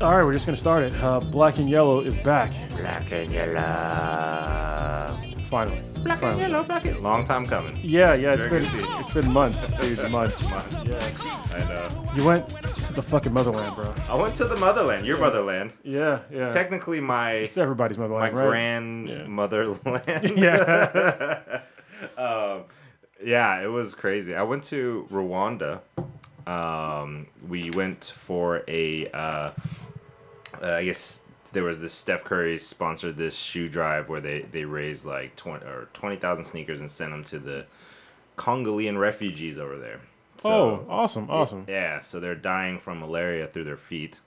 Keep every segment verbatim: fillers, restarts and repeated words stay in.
All right, we're just going to start it. Uh, Black and Yellow is back. Black and Yellow. Finally. Black Finally. and Yellow, Black and Long time coming. Yeah, yeah, it's, it's been it's been months, dude, months. months. Yeah. I know. You went to the fucking motherland, bro. I went to the motherland, your yeah. motherland. Yeah, yeah. Technically my... It's, it's everybody's motherland, my right? My grandmotherland. Yeah. Yeah. um, yeah, it was crazy. I went to Rwanda. Um, we went for a... Uh, Uh, I guess there was this Steph Curry sponsored this shoe drive where they, they raised like twenty or twenty thousand sneakers and sent them to the Congolian refugees over there. So, oh, awesome, awesome. Yeah, so they're dying from malaria through their feet.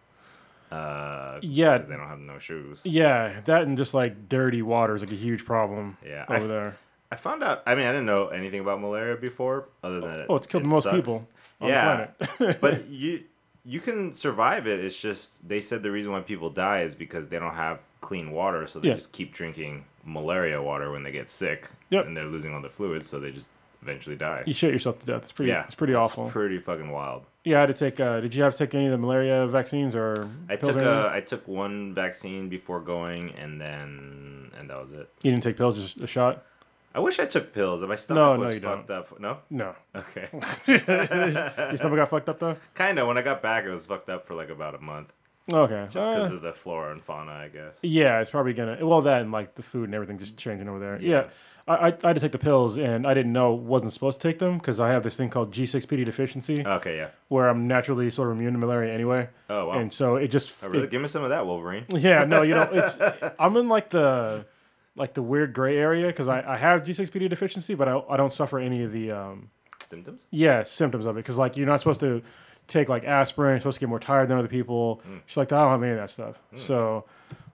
Uh, yeah. Because they don't have no shoes. Yeah, that and just like dirty water is like a huge problem yeah, over I f- there. I found out, I mean, I didn't know anything about malaria before other than that. Oh, it, it's killed it most sucks. people on yeah, the planet. But you... You can survive it. It's just they said the reason why people die is because they don't have clean water, so they yeah. just keep drinking malaria water when they get sick, yep. and they're losing all their fluids, so they just eventually die. You shit yourself to death. It's pretty. Yeah, it's pretty it's awful. Pretty fucking wild. Yeah, I had to take. Uh, did you have to take any of the malaria vaccines or? I pills took. Or uh, I took one vaccine before going, and then and that was it. You didn't take pills, just a shot. I wish I took pills. My stomach no, was no, fucked don't. up. No? No. Okay. Your stomach got fucked up, though? Kind of. When I got back, it was fucked up for like about a month. Okay. Just because uh, of the flora and fauna, I guess. Yeah, it's probably going to... Well, that and like the food and everything just changing over there. Yeah. yeah. I, I, I had to take the pills, and I didn't know wasn't supposed to take them because I have this thing called G six P D deficiency. Okay, yeah. Where I'm naturally sort of immune to malaria anyway. Oh, wow. And so it just... Oh, really? It, Give me some of that, Wolverine. Yeah, no, you know, it's... I'm in like the... Like the weird gray area, because I, I have G six P D deficiency, but I I don't suffer any of the... Um, symptoms? Yeah, symptoms of it, because like you're not supposed to take like aspirin, you're supposed to get more tired than other people. Mm. She's like, I don't have any of that stuff. Mm. So,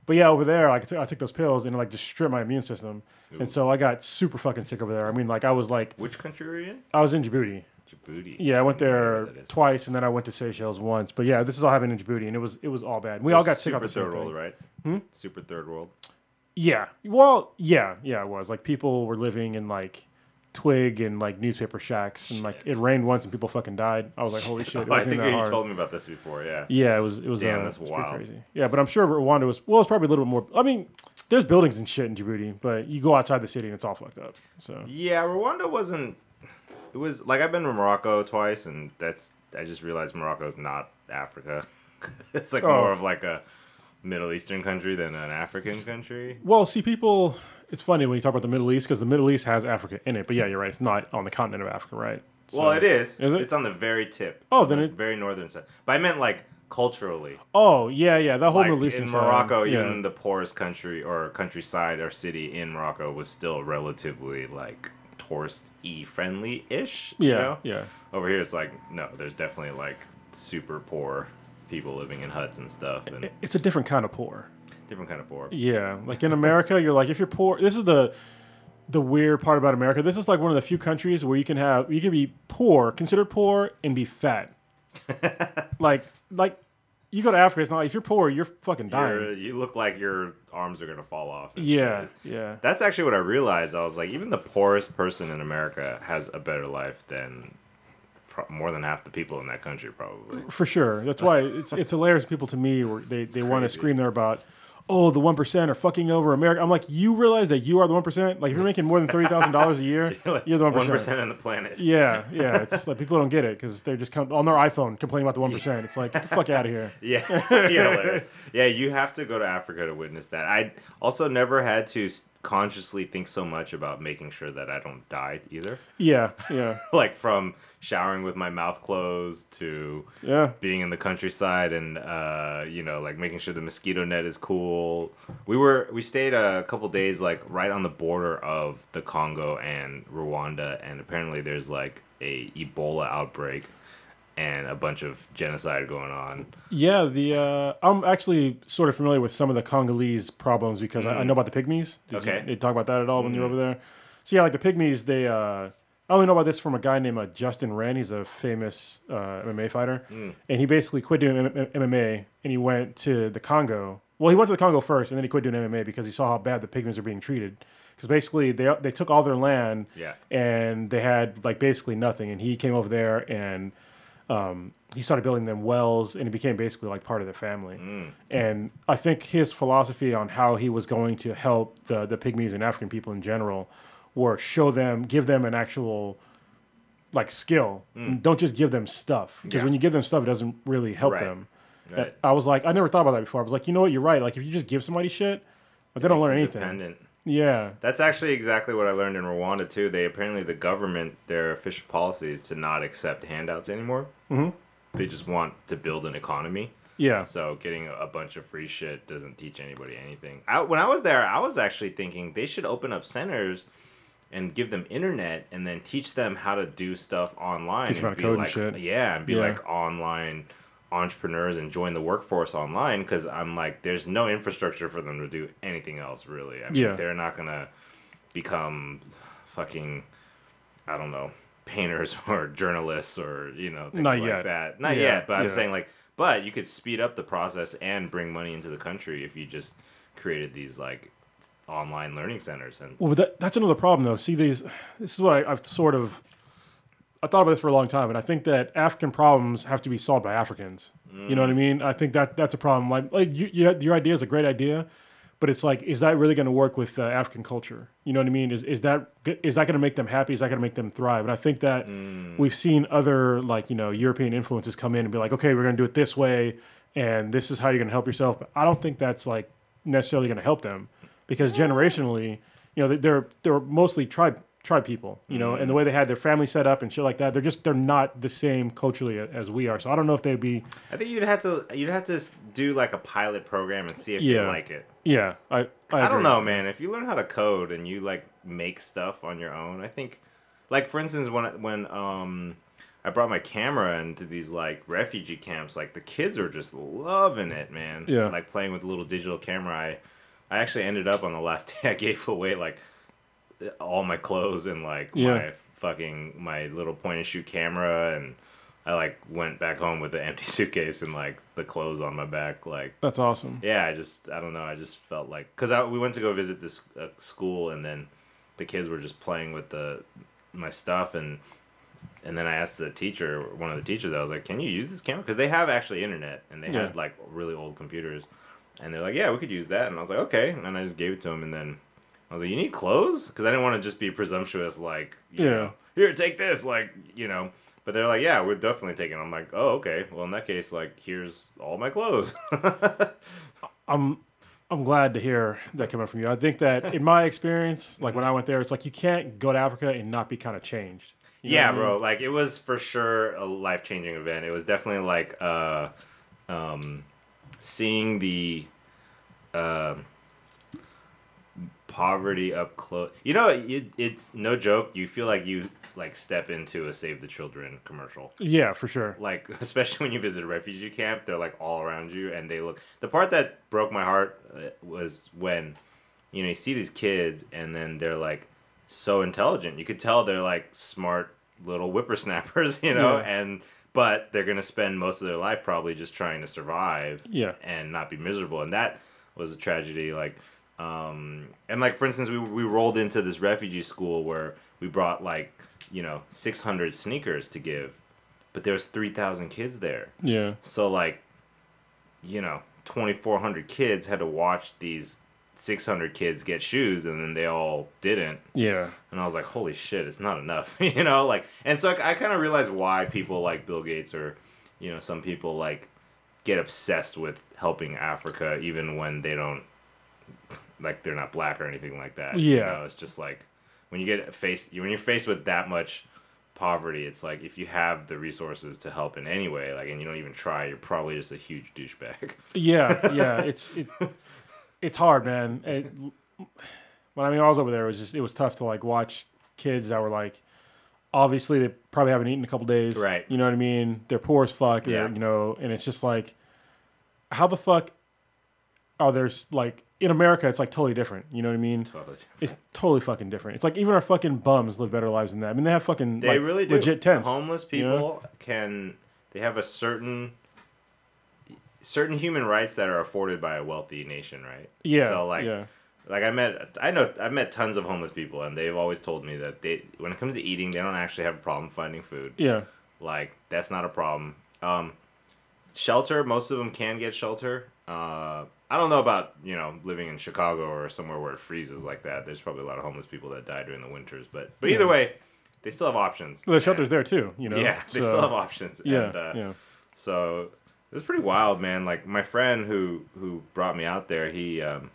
but yeah, over there, like, I, took, I took those pills and it like just stripped my immune system. Ooh. And so I got super fucking sick over there. I mean, like I was like... Which country were you in? I was in Djibouti. Djibouti. Yeah, I went there twice, and then I went to Seychelles once. But yeah, this is all happening in Djibouti, and it was it was all bad. We all got sick off the same thing. Super third world, right? Hmm? Super third world. Yeah, well, yeah, yeah, it was. Like, people were living in, like, twig and, like, newspaper shacks. And, shit. like, it rained once and people fucking died. I was like, holy shit. It oh, I think you hard. told me about this before, yeah. Yeah, it was it was, Damn, uh, that's it was wild. Pretty crazy. Yeah, but I'm sure Rwanda was, well, it's probably a little bit more, I mean, there's buildings and shit in Djibouti, but you go outside the city and it's all fucked up, so. Yeah, Rwanda wasn't, it was, like, I've been to Morocco twice, and that's, I just realized Morocco's not Africa. It's, like, oh. more of, like, a... Middle Eastern country than an African country. Well, see, people, it's funny when you talk about the Middle East because the Middle East has Africa in it. But yeah, you're right. It's not on the continent of Africa, right? So, well, it is. Is it? It's on the very tip. Oh, then the it... very northern side. But I meant like culturally. Oh, yeah, yeah. That whole like, Middle Eastern in side. In Morocco, yeah. even the poorest country or countryside or city in Morocco was still relatively like tourist-y friendly-ish. Yeah, you know? yeah. Over here, it's like, no, there's definitely like super poor people living in huts and stuff, and it's a different kind of poor. Different kind of poor. Yeah, like in America, you're like if you're poor. This is the the weird part about America. This is like one of the few countries where you can have you can be poor, considered poor, and be fat. like like you go to Africa, it's not like if you're poor, you're fucking dying. You're, you look like your arms are gonna fall off. Yeah, shit. yeah. That's actually what I realized. I was like, even the poorest person in America has a better life than. More than half the people in that country, probably. For sure. That's why it's it's hilarious. People to me, where they, they want to scream there about, oh, the one percent are fucking over America. I'm like, you realize that you are the one percent? Like, if you're making more than thirty thousand dollars a year, you're, like you're the one percent. one percent on the planet. Yeah, yeah. It's like people don't get it because they're just come, on their iPhone complaining about the one percent. It's like, get the fuck out of here. Yeah. You're hilarious. Yeah, you have to go to Africa to witness that. I also never had to... consciously think so much about making sure that I don't die either. Yeah, yeah. Like from showering with my mouth closed to yeah. being in the countryside and uh, you know, like making sure the mosquito net is cool. We were we stayed a couple days like right on the border of the Congo and Rwanda, and apparently there's like a Ebola outbreak and a bunch of genocide going on. Yeah, the uh, I'm actually sort of familiar with some of the Congolese problems because mm-hmm. I, I know about the Pygmies. Did okay. You, did you talk about that at all mm-hmm. when you were over there? So yeah, like the Pygmies, they... Uh, I only know about this from a guy named uh, Justin Wren. He's a famous uh, M M A fighter. Mm. And he basically quit doing M M A and he went to the Congo. Well, he went to the Congo first and then he quit doing M M A because he saw how bad the Pygmies are being treated. Because basically they they took all their land yeah. and they had like basically nothing. And he came over there and... Um, he started building them wells, and it became basically like part of their family. Mm. And I think his philosophy on how he was going to help the, the Pygmies and African people in general were show them, give them an actual like skill. Mm. Don't just give them stuff, because yeah. when you give them stuff, it doesn't really help right. them. Right. I was like, I never thought about that before. I was like, you know what, you're right. Like if you just give somebody shit, but they don't learn anything. Dependent. Yeah. That's actually exactly what I learned in Rwanda, too. They apparently, the government, their official policy is to not accept handouts anymore. Mm-hmm. They just want to build an economy. Yeah. So getting a bunch of free shit doesn't teach anybody anything. I, when I was there, I was actually thinking they should open up centers and give them internet and then teach them how to do stuff online. Teach about and be code like, and shit. Yeah, and be yeah. like online entrepreneurs and join the workforce online, because I'm like, there's no infrastructure for them to do anything else, really. I mean, yeah. they're not going to become fucking, I don't know, painters or journalists or, you know, things not like yet. that. Not yeah. yet, but yeah. I'm saying, like, but you could speed up the process and bring money into the country if you just created these, like, online learning centers. And well, but that, that's another problem, though. See, these, this is what I, I've sort of... I thought about this for a long time, and I think that African problems have to be solved by Africans. Mm. You know what I mean? I think that that's a problem. Like, like you, you, your idea is a great idea, but it's like, is that really going to work with uh, African culture? You know what I mean? Is is that is that going to make them happy? Is that going to make them thrive? And I think that mm. we've seen other, like, you know, European influences come in and be like, okay, we're going to do it this way, and this is how you're going to help yourself. But I don't think that's like necessarily going to help them, because generationally, you know, they're they're mostly tribe. tribe people, you know, mm-hmm. and the way they had their family set up and shit like that, they're just, they're not the same culturally as we are. So I don't know if they'd be... I think you'd have to, you'd have to do like a pilot program and see if yeah. you like it. Yeah. I I, I agree. don't know, man. If you learn how to code and you like make stuff on your own, I think, like, for instance, when, when um, I brought my camera into these like refugee camps, like the kids are just loving it, man. Yeah. Like playing with a little digital camera. I, I actually ended up on the last day I gave away like all my clothes and like yeah. my fucking my little point and shoot camera, and I like went back home with an empty suitcase and like the clothes on my back. Like, that's awesome. Yeah, I just I don't know. I just felt like, because I we went to go visit this uh, school, and then the kids were just playing with the my stuff, and and then I asked the teacher, one of the teachers, I was like, "Can you use this camera?" Because they have actually internet, and they yeah. had like really old computers, and they're like, "Yeah, we could use that." And I was like, "Okay," and I just gave it to them, and then I was like, you need clothes? Because I didn't want to just be presumptuous, like, you yeah. know, here, take this, like, you know. But they're like, yeah, we're definitely taking it. I'm like, oh, okay. Well, in that case, like, here's all my clothes. I'm I'm glad to hear that coming from you. I think that in my experience, like, when I went there, it's like, you can't go to Africa and not be kind of changed. You yeah, bro. I mean? Like, it was for sure a life-changing event. It was definitely, like, uh, um, seeing the... Uh, poverty up close. You know, it, it's no joke. You feel like you like step into a Save the Children commercial. Yeah, for sure. Like, especially when you visit a refugee camp, they're like all around you, and they look. The part that broke my heart was when, you know, you see these kids, and then they're like so intelligent. You could tell they're like smart little whippersnappers, you know, yeah. and but they're gonna spend most of their life probably just trying to survive, yeah. and not be miserable. And that was a tragedy, like. Um, and like, for instance, we we rolled into this refugee school where we brought like, you know, six hundred sneakers to give, but there's three thousand kids there. Yeah. So like, you know, twenty-four hundred kids had to watch these six hundred kids get shoes, and then they all didn't. Yeah. And I was like, holy shit, it's not enough, you know, like, and so I, I kind of realized why people like Bill Gates or, you know, some people like get obsessed with helping Africa, even when they don't. Like, they're not black or anything like that. Yeah. You know, it's just like, when you get faced, when you're faced with that much poverty, it's like, if you have the resources to help in any way, like, and you don't even try, you're probably just a huge douchebag. Yeah, yeah. It's it, it's hard, man. It, when I mean, I was over there, it was just, it was tough to, like, watch kids that were, like, obviously, they probably haven't eaten in a couple days. Right. You know what I mean? They're poor as fuck. Yeah. You know, and it's just like, how the fuck are there, like, in America, it's like totally different. You know what I mean? Totally different. It's totally fucking different. It's like even our fucking bums live better lives than that. I mean, they have fucking they like, really do. legit tents. Homeless people, you know? can they have a certain certain human rights that are afforded by a wealthy nation, right? Yeah. So like, yeah. like I met I know I've met tons of homeless people, and they've always told me that they when it comes to eating, they don't actually have a problem finding food. Yeah. Like, that's not a problem. Um, shelter, most of them can get shelter. Uh, I don't know about, you know, living in Chicago or somewhere where it freezes like that. There's probably a lot of homeless people that die during the winters. But but yeah. either way, they still have options. Well, the shelter's and, there too, you know. Yeah, so. They still have options. Yeah, and, uh, yeah. So it was pretty wild, man. Like, my friend who, who brought me out there, he, um,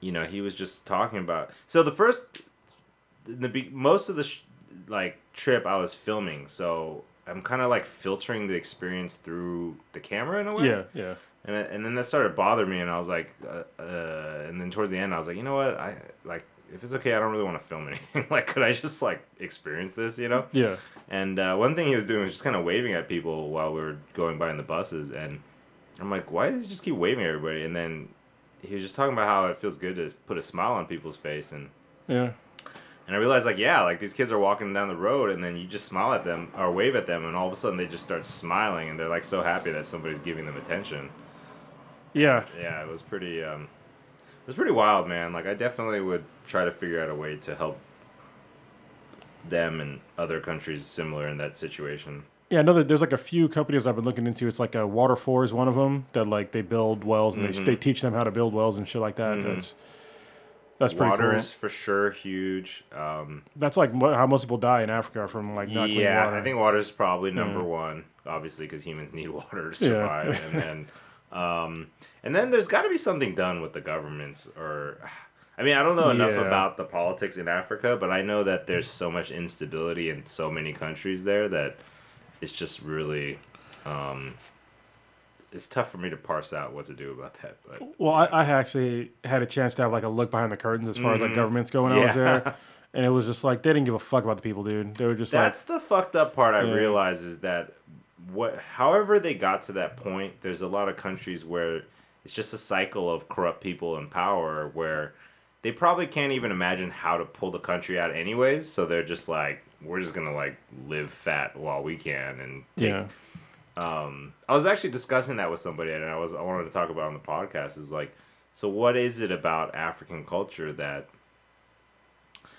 you know, he was just talking about... So the first... the most of the, sh- like, trip I was filming, so I'm kind of, like, filtering the experience through the camera in a way. Yeah, yeah. And and then that started to bother me, and I was like, uh, uh, and then towards the end, I was like, you know what, I, like, if it's okay, I don't really want to film anything. Like, could I just, like, experience this, you know? Yeah. And uh, one thing he was doing was just kind of waving at people while we were going by in the buses, and I'm like, why does he just keep waving at everybody? And then he was just talking about how it feels good to put a smile on people's face, and... Yeah. And I realized, like, yeah, like, these kids are walking down the road, and then you just smile at them or wave at them, and all of a sudden they just start smiling, and they're, like, so happy that somebody's giving them attention. Yeah. Yeah, it was pretty, um, it was pretty wild, man. Like, I definitely would try to figure out a way to help them and other countries similar in that situation. Yeah, I know that there's, like, a few companies I've been looking into. It's, like, a Water four is one of them that, like, they build wells, and mm-hmm. they, they teach them how to build wells and shit like that. Mm-hmm. That's... That's pretty water cool. is for sure huge. Um, That's like how most people die in Africa from like not clean yeah, water. Yeah, I think water is probably number yeah. one, obviously, because humans need water to survive. Yeah. and then, um, and then there's got to be something done with the governments, or I mean, I don't know enough yeah. about the politics in Africa, but I know that there's so much instability in so many countries there that it's just really. Um, It's tough for me to parse out what to do about that. But well, I, I actually had a chance to have like a look behind the curtains as far mm-hmm. as like governments go when yeah. I was there, and it was just like they didn't give a fuck about the people, dude. They were just that's like, the fucked up part. Yeah. I realize is that what, however they got to that point, there's a lot of countries where it's just a cycle of corrupt people in power where they probably can't even imagine how to pull the country out anyways. So they're just like, we're just gonna like live fat while we can and take, yeah. Um, I was actually discussing that with somebody, and I was I wanted to talk about on the podcast is like, so what is it about African culture that,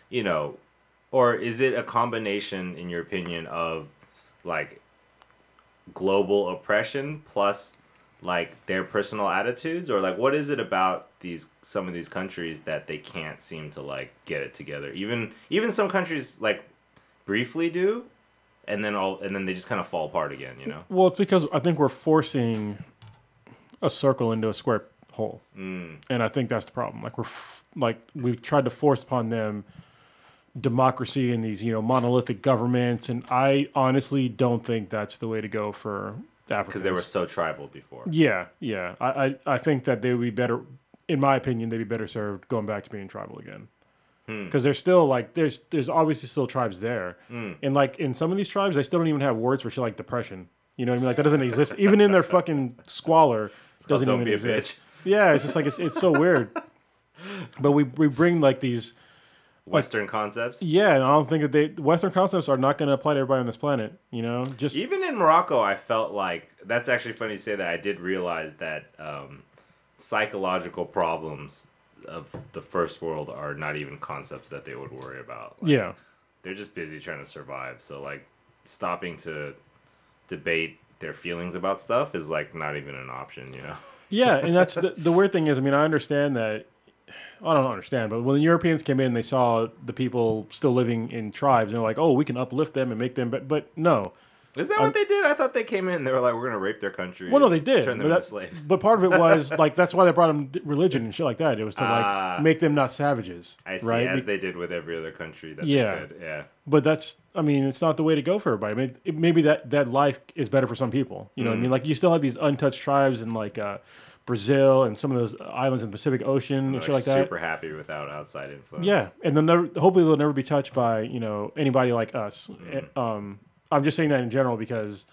you know, or is it a combination, in your opinion, of like global oppression plus like their personal attitudes, or like what is it about these some of these countries that they can't seem to like get it together? Even even some countries like briefly do. And then all, and then they just kind of fall apart again, you know? Well, it's because I think we're forcing a circle into a square hole. Mm. And I think that's the problem. Like, we're f- like we've tried to force upon them democracy and these, you know, monolithic governments. And I honestly don't think that's the way to go for Africans. Because they were so tribal before. Yeah, yeah. I, I, I think that they would be better, in my opinion, they'd be better served going back to being tribal again. Because there's still like there's there's obviously still tribes there, mm. and like in some of these tribes they still don't even have words for shit like depression. You know what I mean? Like that doesn't exist even in their fucking squalor. It's doesn't even be exist. A bitch. Yeah, it's just like it's it's so weird. But we we bring like these Western like, concepts. Yeah, and I don't think that they Western concepts are not going to apply to everybody on this planet. You know, just even in Morocco, I felt like that's actually funny you say that. I did realize that um, psychological problems of the first world are not even concepts that they would worry about. Like, yeah. They're just busy trying to survive. So, like, stopping to debate their feelings about stuff is, like, not even an option, you know? Yeah, and that's the, the weird thing is, I mean, I understand that... I don't understand, but when the Europeans came in, they saw the people still living in tribes, and they're like, oh, we can uplift them and make them... But, but no... Is that um, what they did? I thought they came in and they were like, we're going to rape their country. Well, no, they did. Turn them that, into slaves. But part of it was, like, that's why they brought them religion and shit like that. It was to, like, uh, make them not savages. I see, right? as Be- they did with every other country that yeah. they did. Yeah. But that's, I mean, it's not the way to go for everybody. I mean, it, maybe that, that life is better for some people. You know mm-hmm. what I mean? Like, you still have these untouched tribes in, like, uh, Brazil and some of those islands in the Pacific Ocean and, and like, shit like that. Super happy without outside influence. Yeah. And they'll never, hopefully they'll never be touched by, you know, anybody like us. Mm-hmm. Um... I'm just saying that in general because,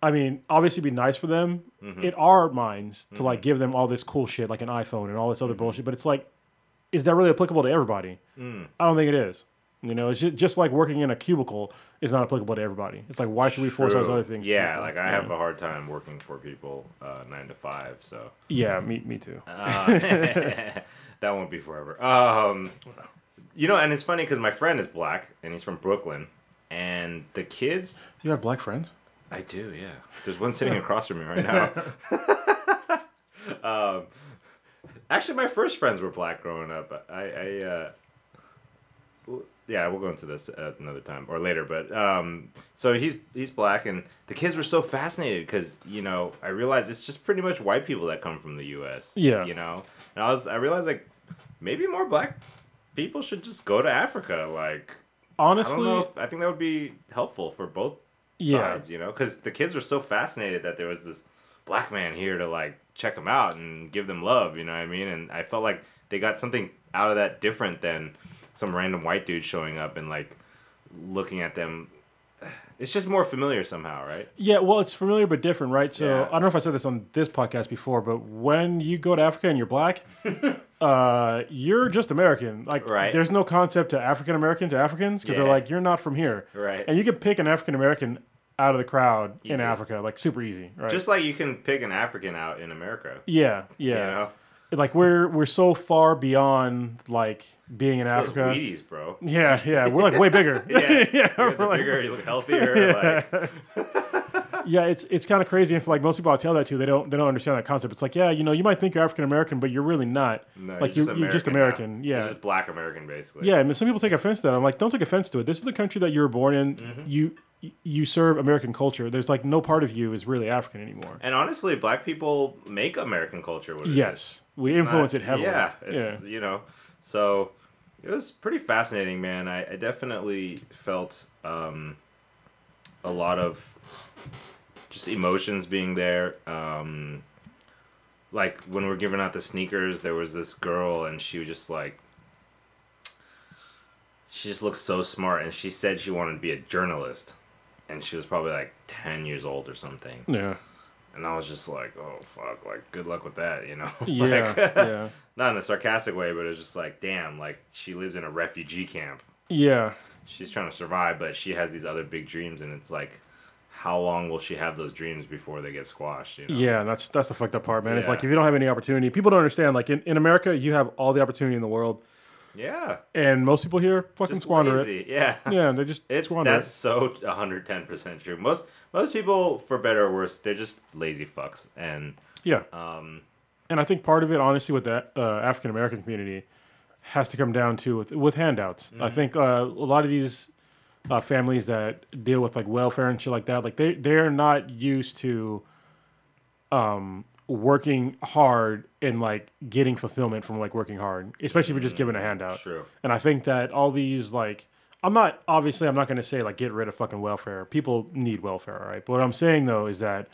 I mean, obviously it'd be nice for them mm-hmm. in our minds to, mm-hmm. like, give them all this cool shit, like an iPhone and all this other mm-hmm. bullshit. But it's like, is that really applicable to everybody? Mm. I don't think it is. You know, it's just, just like working in a cubicle is not applicable to everybody. It's like, why should we force True. those other things? Yeah, like, I yeah. have a hard time working for people uh, nine to five, so. Yeah, me, me too. Uh, that won't be forever. Um, you know, and it's funny because my friend is black, and he's from Brooklyn. And the kids... Do you have black friends? I do, yeah. There's one sitting across from me right now. um, actually, my first friends were black growing up. I, I uh, yeah, we'll go into this at another time or later. But um, so he's he's black, and the kids were so fascinated because you know I realized it's just pretty much white people that come from the U S Yeah, you know, and I was I realized like maybe more black people should just go to Africa. Like honestly, I don't know if, I think that would be helpful for both. Yeah. Sides, you know, because the kids were so fascinated that there was this black man here to like check them out and give them love, you know what I mean? And I felt like they got something out of that different than some random white dude showing up and like looking at them. It's just more familiar somehow, right? Yeah, well, it's familiar but different, right? So yeah. I don't know if I said this on this podcast before, but when you go to Africa and you're black, uh, you're just American. Like, right. There's no concept to African American to Africans because yeah. They're like, you're not from here, right? And you can pick an African American out of the crowd easy. In Africa, like super easy, right? Just like you can pick an African out in America. Yeah, yeah. You know? Like we're we're so far beyond like being in it's Africa. Those Wheaties, bro. Yeah, yeah. We're like way bigger. yeah, yeah. You're like, bigger. You look healthier. Yeah. Like. yeah, it's it's kind of crazy. And for like most people I tell that to, they don't they don't understand that concept. It's like yeah, you know, you might think you're African American, but you're really not. No, like you're just you're, American. You're just, American. Yeah. You're just black American, basically. Yeah, I mean, some people take offense to that. I'm like, don't take offense to it. This is the country that you were born in. Mm-hmm. You. You serve American culture. There's like no part of you is really African anymore. And honestly, black people make American culture. What it yes, is. We it's influence not, it heavily. Yeah, it's yeah. you know. So it was pretty fascinating, man. I, I definitely felt um, a lot of just emotions being there. Um, like when we were giving out the sneakers, there was this girl, and she was just like. She just looks so smart, and she said she wanted to be a journalist. And she was probably like ten years old or something. Yeah. And I was just like, oh, fuck, like, good luck with that, you know? Yeah, like, yeah. Not in a sarcastic way, but it was just like, damn, like, she lives in a refugee camp. Yeah. She's trying to survive, but she has these other big dreams, and it's like, how long will she have those dreams before they get squashed? You know? Yeah, that's that's the fucked up part, man. Yeah. It's like, if you don't have any opportunity, people don't understand. Like, in, in America, you have all the opportunity in the world. Yeah. And most people here fucking just squander lazy. It. Yeah. Yeah, they just it's, squander that's it. That's so one hundred ten percent true. Most most people, for better or worse, they're just lazy fucks. And yeah. Um, and I think part of it, honestly, with the uh, African-American community has to come down to with, with handouts. Mm-hmm. I think uh, a lot of these uh, families that deal with like welfare and shit like that, like they, they're not used to... um. working hard and like getting fulfillment from like working hard, especially if you're just given a handout. True. And I think that all these like, I'm not obviously I'm not going to say like get rid of fucking welfare. People need welfare, all right? But what I'm saying though is that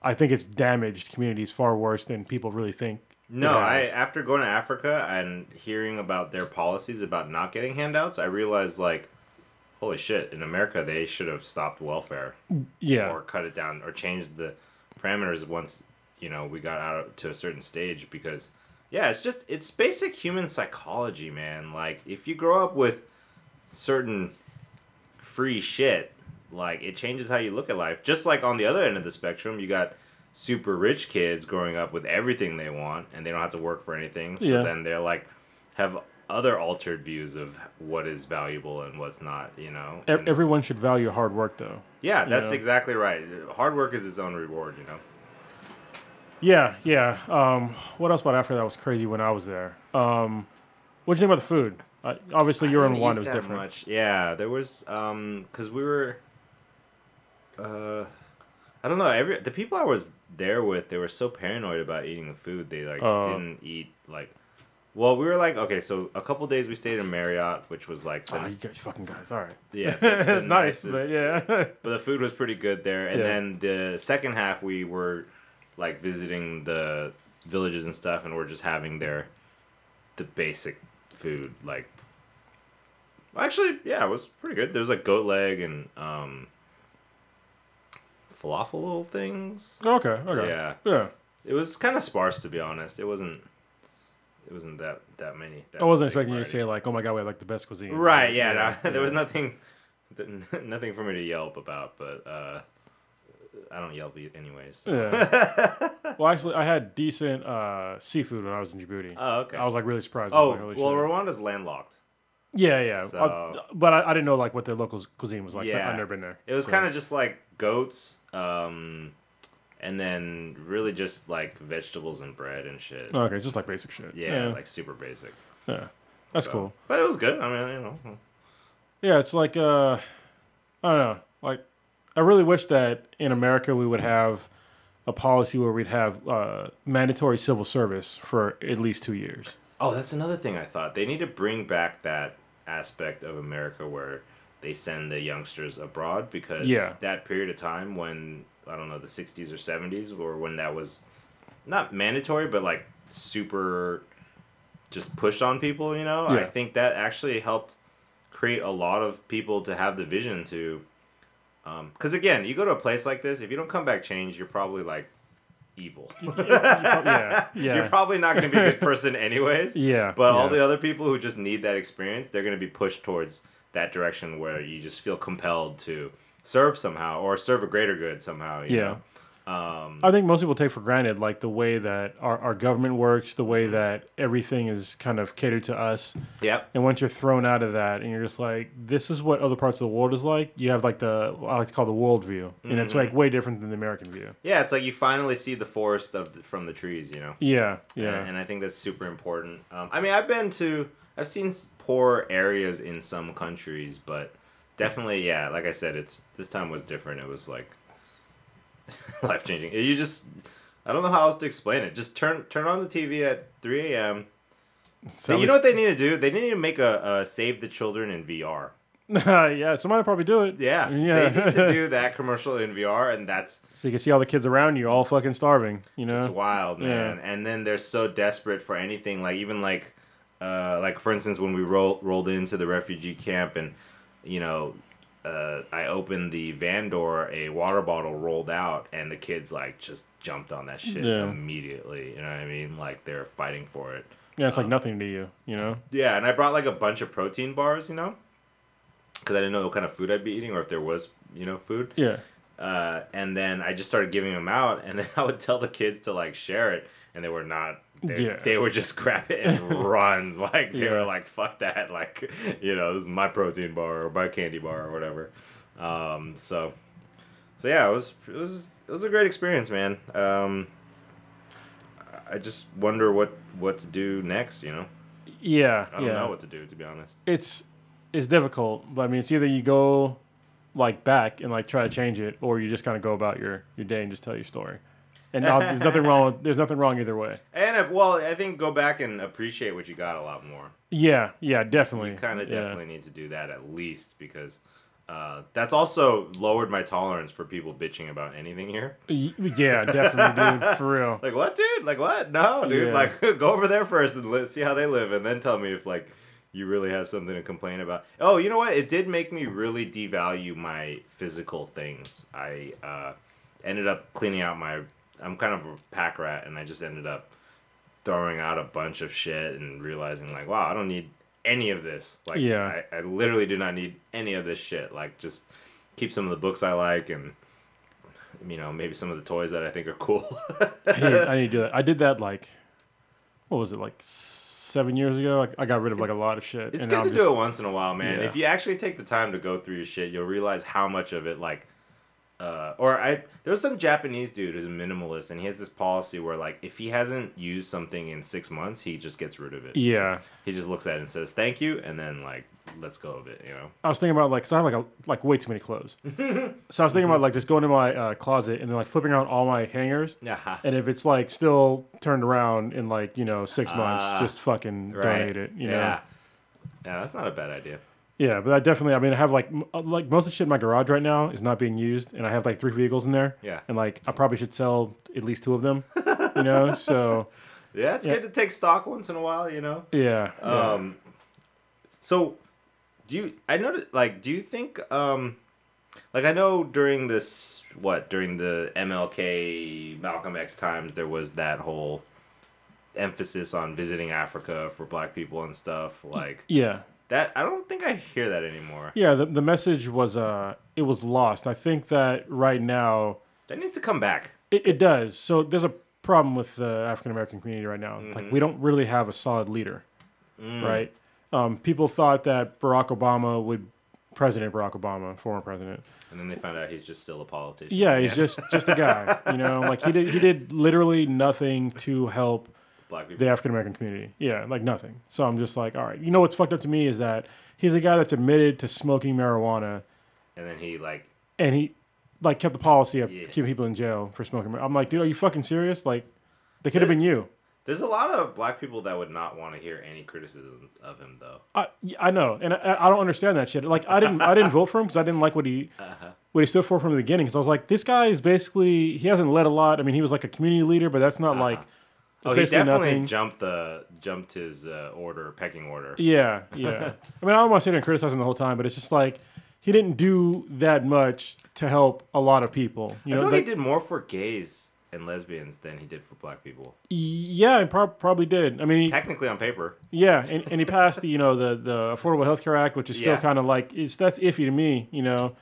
I think it's damaged communities far worse than people really think. No, I after going to Africa and hearing about their policies about not getting handouts, I realized like, holy shit! In America, they should have stopped welfare. Yeah. Or cut it down or changed the parameters once. You know, we got out to a certain stage because, yeah, it's just, it's basic human psychology, man. Like, if you grow up with certain free shit, like, it changes how you look at life. Just like on the other end of the spectrum, you got super rich kids growing up with everything they want and they don't have to work for anything. So yeah. Then they're like, have other altered views of what is valuable and what's not, you know? E- and, everyone should value hard work, though. Yeah, that's you know? Exactly right. Hard work is its own reward, you know? Yeah, yeah. Um, what else about Africa that was crazy when I was there? Um, what do you think about the food? Uh, obviously, you were in Rwanda. It was different. Much. Yeah, there was... Because um, we were... Uh, I don't know. Every The people I was there with, they were so paranoid about eating the food. They like uh, didn't eat... like. Well, we were like... Okay, so a couple days we stayed in Marriott, which was like... The, oh, you guys, fucking guys. All right. Yeah. The, the it's nice, but yeah. But the food was pretty good there. And yeah. Then the second half, we were... like visiting the villages and stuff, and we're just having their the basic food. Like, actually, yeah, it was pretty good. There was like goat leg and um, falafel little things. Okay, okay, yeah, yeah. It was kind of sparse, to be honest. It wasn't. It wasn't that that many. That I wasn't expecting variety. You to say like, "Oh my god, we have like the best cuisine." Right? Yeah. yeah, no, yeah. There was nothing, nothing for me to yelp about, but. Uh, I don't Yelp anyways. So. Yeah. Well, actually, I had decent uh, seafood when I was in Djibouti. Oh, okay. I was like really surprised. Oh, like, well, shit. Rwanda's landlocked. Yeah, yeah. So, I, but I, I didn't know like what their local cuisine was like. Yeah. So I've never been there. It was so. kind of just like goats, um, and then really just like vegetables and bread and shit. Oh, okay, it's just like basic shit. Yeah, yeah. Like super basic. Yeah, that's so, cool. But it was good. I mean, you know. Yeah, it's like uh, I don't know. Like, I really wish that in America we would have a policy where we'd have uh, mandatory civil service for at least two years. Oh, that's another thing I thought. They need to bring back that aspect of America where they send the youngsters abroad, because yeah. that period of time when, I don't know, the sixties or seventies, or when that was not mandatory, but like super just pushed on people, you know, yeah. I think that actually helped create a lot of people to have the vision to... Because, um, again, you go to a place like this, if you don't come back changed, you're probably like evil. yeah, yeah. You're probably not going to be a good person anyways. Yeah. But yeah. all the other people who just need that experience, they're going to be pushed towards that direction where you just feel compelled to serve somehow or serve a greater good somehow. You yeah. know? Um, I think most people take for granted like the way that our, our government works, the way that everything is kind of catered to us. Yep. And once you're thrown out of that and you're just like, this is what other parts of the world is like, you have like the, I like to call the world view. And mm-hmm. it's like way different than the American view. Yeah, it's like you finally see the forest of the, from the trees, you know? Yeah, yeah. And, and I think that's super important. Um, I mean, I've been to, I've seen poor areas in some countries, but definitely, yeah, like I said, it's this time was different. It was like, life changing. You just, I don't know how else to explain it. Just turn turn on the T V at three a.m. So you know what they need to do? They need to make a, a Save the Children in V R. yeah, somebody will probably do it. Yeah, yeah, they need to do that commercial in V R, and that's so you can see all the kids around you all fucking starving. You know, it's wild, man. Yeah. And then they're so desperate for anything. Like even like, uh, like for instance, when we roll, rolled into the refugee camp, and you know. Uh, I opened the van door, a water bottle rolled out, and the kids, like, just jumped on that shit yeah. immediately. You know what I mean? Like, they're fighting for it. Yeah, it's um, like nothing to you, you know? Yeah, and I brought, like, a bunch of protein bars, you know? Because I didn't know what kind of food I'd be eating or if there was, you know, food. Yeah. Uh, and then I just started giving them out, and then I would tell the kids to, like, share it, and they were not... They, yeah. they would just grab it and run. Like, they yeah. were like, fuck that. Like, you know, this is my protein bar or my candy bar or whatever. Um, so, so yeah, it was, it was, it was a great experience, man. Um, I just wonder what, what to do next, you know? Yeah. I don't yeah. know what to do, to be honest. It's, it's difficult, but I mean, it's either you go like back and like try to change it, or you just kind of go about your, your day and just tell your story. And no, there's nothing wrong. There's nothing wrong either way. And well, I think go back and appreciate what you got a lot more. Yeah, yeah, definitely. You kind of yeah. definitely need to do that at least, because uh, that's also lowered my tolerance for people bitching about anything here. Yeah, definitely, dude. For real. Like what, dude? Like what? No, dude. Yeah. Like go over there first and let's see how they live, and then tell me if like you really have something to complain about. Oh, you know what? It did make me really devalue my physical things. I uh, ended up cleaning out my. I'm kind of a pack rat, and I just ended up throwing out a bunch of shit and realizing, like, wow, I don't need any of this. Like, yeah. I, I literally do not need any of this shit. Like, just keep some of the books I like and, you know, maybe some of the toys that I think are cool. I, need, I need to do that. I did that, like, what was it, like seven years ago? I, I got rid of, like, a lot of shit. It's and good I'm to just, do it once in a while, man. Yeah. If you actually take the time to go through your shit, you'll realize how much of it, like, Uh, or I there was some Japanese dude who's a minimalist, and he has this policy where like if he hasn't used something in six months, he just gets rid of it. Yeah, he just looks at it and says thank you, and then like lets go of it. You know, I was thinking about like because I have like a, like way too many clothes, so I was thinking about like just going to my uh, closet and then like flipping out all my hangers, uh-huh. and if it's like still turned around in like you know six uh, months, just fucking right. donate it. You yeah. know, yeah, that's not a bad idea. Yeah, but I definitely, I mean, I have, like, m- like most of the shit in my garage right now is not being used, and I have, like, three vehicles in there. Yeah. And, like, I probably should sell at least two of them, you know, so. Yeah, it's yeah. good to take stock once in a while, you know. Yeah. Um. Yeah. So, do you, I noticed, like, do you think, um, like, I know during this, what, during the M L K, Malcolm X times, there was that whole emphasis on visiting Africa for black people and stuff, like. Yeah. That I don't think I hear that anymore. Yeah, the the message was uh it was lost. I think that right now that needs to come back. It, it does. So there's a problem with the African American community right now. Mm-hmm. Like we don't really have a solid leader, mm. right? Um, people thought that Barack Obama would, President Barack Obama, former president. And then they found out he's just still a politician. Yeah, he's just, just a guy. You know, like he did he did literally nothing to help Black people. The African American community. Yeah, like nothing. So I'm just like, all right. You know what's fucked up to me is that he's a guy that's admitted to smoking marijuana. And then he like. And he like kept the policy of yeah. keeping people in jail for smoking marijuana. I'm like, dude, are you fucking serious? Like, they could have been you. There's a lot of Black people that would not want to hear any criticism of him, though. I I know, and I, I don't understand that shit. Like I didn't I didn't vote for him because I didn't like what he uh-huh. what he stood for from the beginning. Because I was like, this guy is basically he hasn't led a lot. I mean, he was like a community leader, but that's not uh-huh. like. Oh, he definitely nothing. jumped the jumped his uh, order pecking order. Yeah, yeah. I mean, I don't want to sit and criticize him the whole time, but it's just like. He didn't do that much to help a lot of people. You I know, feel like that, he did more for gays and lesbians than he did for Black people. Yeah, he pro- probably did. I mean, he, technically on paper. Yeah, and, and he passed the you know the, the Affordable Health Care Act, which is still yeah. kind of like it's that's iffy to me. You know,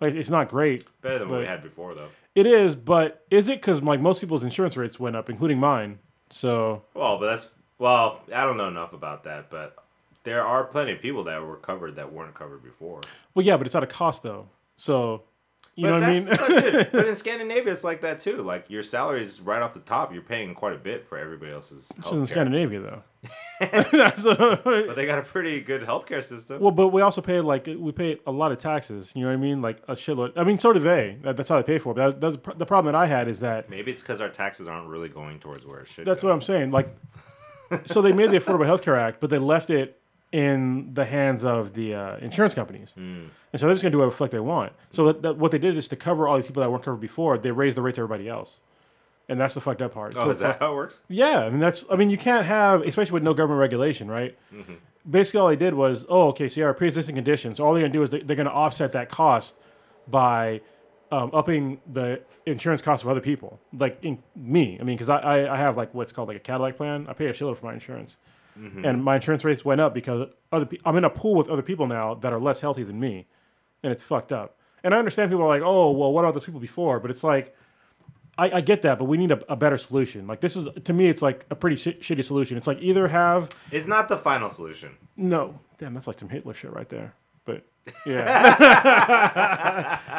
like it's not great. Better than what we had before, though. It is, but is it? Because like most people's insurance rates went up, including mine. So well, but that's well, I don't know enough about that, but. There are plenty of people that were covered that weren't covered before. Well, yeah, but it's at a cost, though. So, you but know that's, what I mean? Like, but in Scandinavia, it's like that, too. Like, your salary is right off the top. You're paying quite a bit for everybody else's healthcare. This isn't Scandinavia, though. But they got a pretty good healthcare system. Well, but we also pay, like, we pay a lot of taxes. You know what I mean? Like, a shitload. I mean, so do they. That, that's how they pay for it. But that, that's the problem that I had is that... Maybe it's because our taxes aren't really going towards where it should That's go. What I'm saying. Like, so they made the Affordable Health Care Act, but they left it... in the hands of the uh, insurance companies. Mm. And so they're just going to do whatever the fuck they want. So that, that, what they did is to cover all these people that weren't covered before, they raised the rates to everybody else. And that's the fucked up part. Oh, so is that like, how it works? Yeah. I mean, that's. I mean, you can't have, especially with no government regulation, right? Mm-hmm. Basically, all they did was, oh, okay, so you have pre-existing conditions. So all they're going to do is they're going to offset that cost by um, upping the insurance costs of other people. Like in me. I mean, because I, I have like what's called like a Cadillac plan. I pay a shitload for my insurance. Mm-hmm. And my insurance rates went up because other pe- I'm in a pool with other people now that are less healthy than me, and it's fucked up. And I understand people are like, oh, well, what are those people before? But it's like, I, I get that, but we need a, a better solution. Like this is, to me, it's like a pretty sh- shitty solution. It's like either have... It's not the final solution. No. Damn, that's like some Hitler shit right there. But, yeah.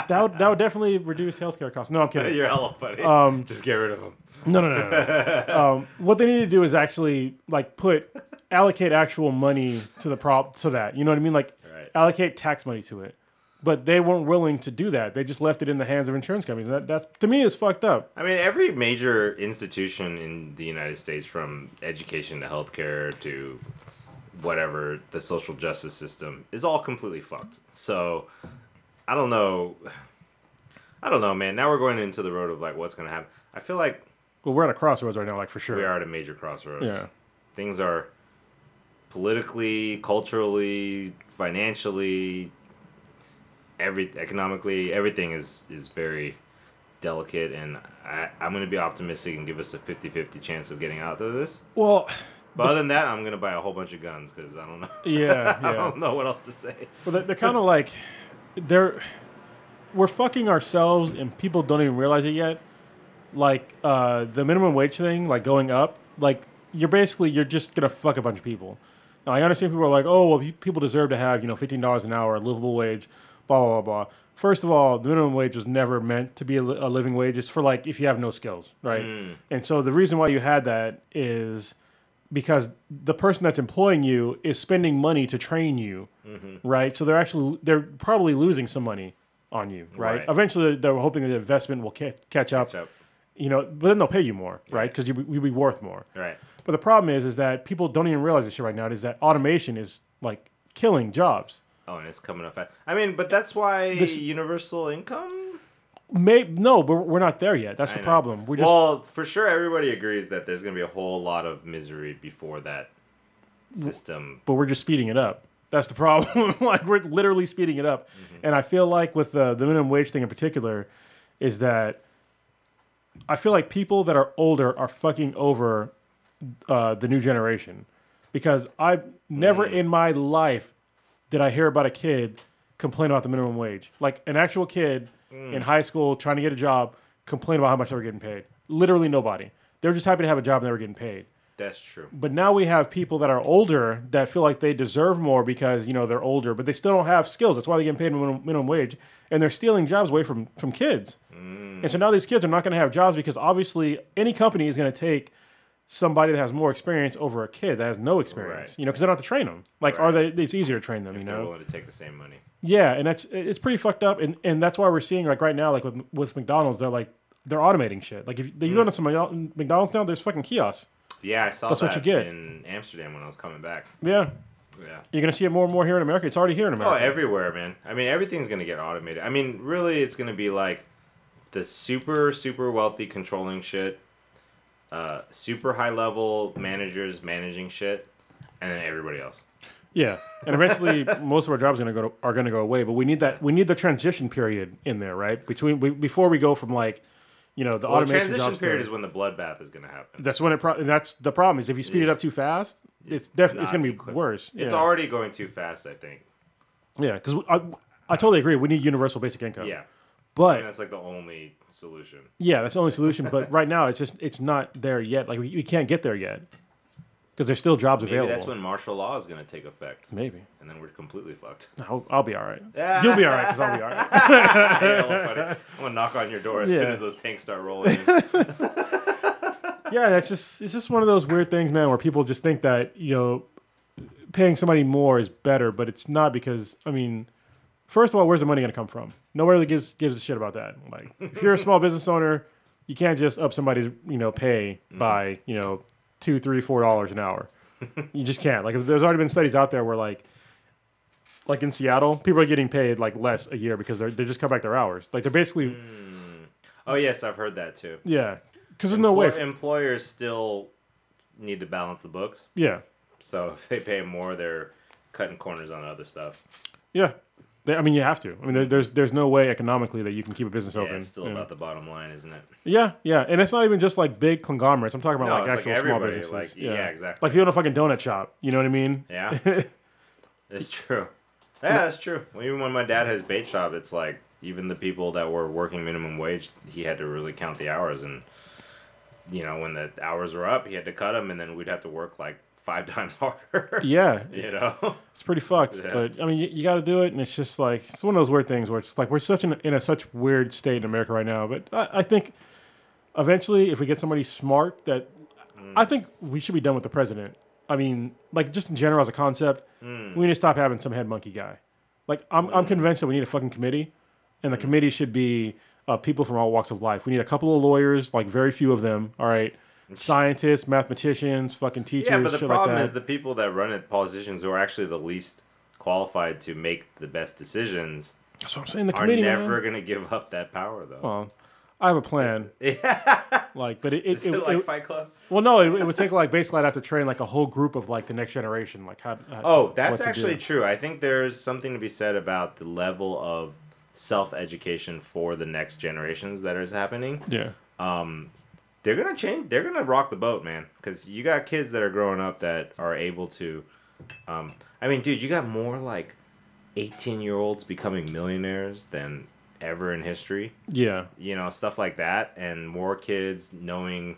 that, would, that would definitely reduce healthcare costs. No, I'm kidding. You're hella funny. Um, Just get rid of them. No, no, no, no. no. Um, what they need to do is actually, like, put... allocate actual money to the prop to that. You know what I mean? Like right. allocate tax money to it. But they weren't willing to do that. They just left it in the hands of insurance companies. That that's to me is fucked up. I mean, every major institution in the United States, from education to healthcare to whatever, the social justice system, is all completely fucked. So I don't know. I don't know, man. Now we're going into the road of like what's gonna happen. I feel like Well, we're at a crossroads right now, like for sure. We are at a major crossroads. Yeah. Things are politically, culturally, financially, every economically, everything is, is very delicate, and I, I'm going to be optimistic and give us a fifty-fifty chance of getting out of this. Well, but the, other than that, I'm going to buy a whole bunch of guns because I don't know. Yeah, I yeah. don't know what else to say. Well, they're, they're kind of like they're we're fucking ourselves, and people don't even realize it yet. Like uh, the minimum wage thing, like going up, like you're basically you're just going to fuck a bunch of people. Now, I understand people are like, oh, well, people deserve to have, you know, fifteen dollars an hour, a livable wage, blah, blah, blah, blah. First of all, the minimum wage was never meant to be a, li- a living wage. It's for, like, if you have no skills, right? Mm. And so the reason why you had that is because the person that's employing you is spending money to train you, mm-hmm. right? So they're actually, they're probably losing some money on you, right? right. Eventually, they're hoping that the investment will ca- catch up, catch up, you know, but then they'll pay you more, yeah. right? Because you, you'll be worth more. Right. But the problem is, is that people don't even realize this shit right now. Is that automation is like killing jobs. Oh, and it's coming up fast. I mean, but that's why this, universal income. May no, but we're not there yet. That's I the know. problem. We just well, for sure, everybody agrees that there's going to be a whole lot of misery before that system. But we're just speeding it up. That's the problem. Like we're literally speeding it up, mm-hmm. and I feel like with the, the minimum wage thing in particular, is that I feel like people that are older are fucking over. Uh, the new generation, because I never mm. in my life did I hear about a kid complain about the minimum wage. Like an actual kid mm. in high school trying to get a job complain about how much they were getting paid. Literally nobody. They were just happy to have a job and they were getting paid. That's true. But now we have people that are older that feel like they deserve more because, you know, they're older, but they still don't have skills. That's why they're getting paid minimum, minimum wage. And they're stealing jobs away from, from kids. Mm. And so now these kids are not going to have jobs because obviously any company is going to take somebody that has more experience over a kid that has no experience, right. you know, because they don't have to train them. Like, right. are they? It's easier to train them, if you know. They're willing to take the same money. Yeah, and that's it's pretty fucked up, and, and that's why we're seeing like right now, like with with McDonald's, they're like they're automating shit. Like if you mm. go to some McDonald's now, there's fucking kiosks. Yeah, I saw that's that what you get. In Amsterdam when I was coming back. Yeah, yeah. You're gonna see it more and more here in America. It's already here in America. Oh, everywhere, man. I mean, everything's gonna get automated. I mean, really, it's gonna be like the super super wealthy controlling shit. Uh, super high level managers managing shit, and then everybody else. Yeah, and eventually most of our jobs are gonna go to, are gonna go away. But we need that. We need the transition period in there, right? Between we, before we go from like, you know, the well, automation. The transition period to, is when the bloodbath is gonna happen. That's when it. Pro- and that's the problem is if you speed yeah. it up too fast, it's definitely it's, def- it's gonna be quick. Worse. It's yeah. already going too fast, I think. Yeah, because I I totally agree. We need universal basic income. Yeah. But I mean, that's like the only solution. Yeah, that's the only solution. But right now, it's just it's not there yet. Like we, we can't get there yet because there's still jobs Maybe available. That's when martial law is going to take effect. Maybe. And then we're completely fucked. I'll, I'll be all right. You'll be all right because I'll be all right. Yeah, I'm gonna knock on your door as yeah. soon as those tanks start rolling in. Yeah, that's just it's just one of those weird things, man, where people just think that you know paying somebody more is better, but it's not because I mean. First of all, where's the money going to come from? Nobody really gives gives a shit about that. Like, if you're a small business owner, you can't just up somebody's you know pay mm-hmm. by you know two, three, four dollars an hour. You just can't. Like, there's already been studies out there where like, like in Seattle, people are getting paid like less a year because they they just cut back their hours. Like, they're basically. Mm. Oh yes, I've heard that too. Yeah, because there's Employ- no way for- employers still need to balance the books. Yeah. So if they pay more, they're cutting corners on other stuff. Yeah. I mean, you have to. I mean, there's there's no way economically that you can keep a business yeah, open. It's still yeah. about the bottom line, isn't it? Yeah, yeah. And it's not even just like big conglomerates. I'm talking about no, like actual like small businesses. Like, yeah. yeah, exactly. Like if you own a fucking donut shop. You know what I mean? Yeah. It's true. Yeah, that's true. Well, even when my dad has bait shop, it's like even the people that were working minimum wage, he had to really count the hours. And, you know, when the hours were up, he had to cut them. And then we'd have to work like five times harder. Yeah. You know? It's pretty fucked. Yeah. But, I mean, you, you got to do it, and it's just like, it's one of those weird things where it's like, we're such an, in a such weird state in America right now. But I, I think eventually, if we get somebody smart that, mm. I think we should be done with the president. I mean, like, just in general as a concept, mm. we need to stop having some head monkey guy. Like, I'm, mm. I'm convinced that we need a fucking committee, and the mm. committee should be uh, people from all walks of life. We need a couple of lawyers, like very few of them, all right? Scientists, mathematicians, fucking teachers, yeah, but the shit problem like that. Is the people that run it, politicians who are actually the least qualified to make the best decisions. That's what I'm saying. The committee are never going to give up that power, though. Well, I have a plan. Yeah. Like, but it, it, is it, it like it, Fight Club? Well, no, it, it would take like basically I'd have to train like a whole group of like the next generation. Like, how? how oh, that's actually true. I think there's something to be said about the level of self-education for the next generations that is happening. Yeah. Um. They're gonna change. They're gonna rock the boat, man. Because you got kids that are growing up that are able to. Um, I mean, dude, you got more like eighteen-year-olds becoming millionaires than ever in history. Yeah. You know, stuff like that, and more kids knowing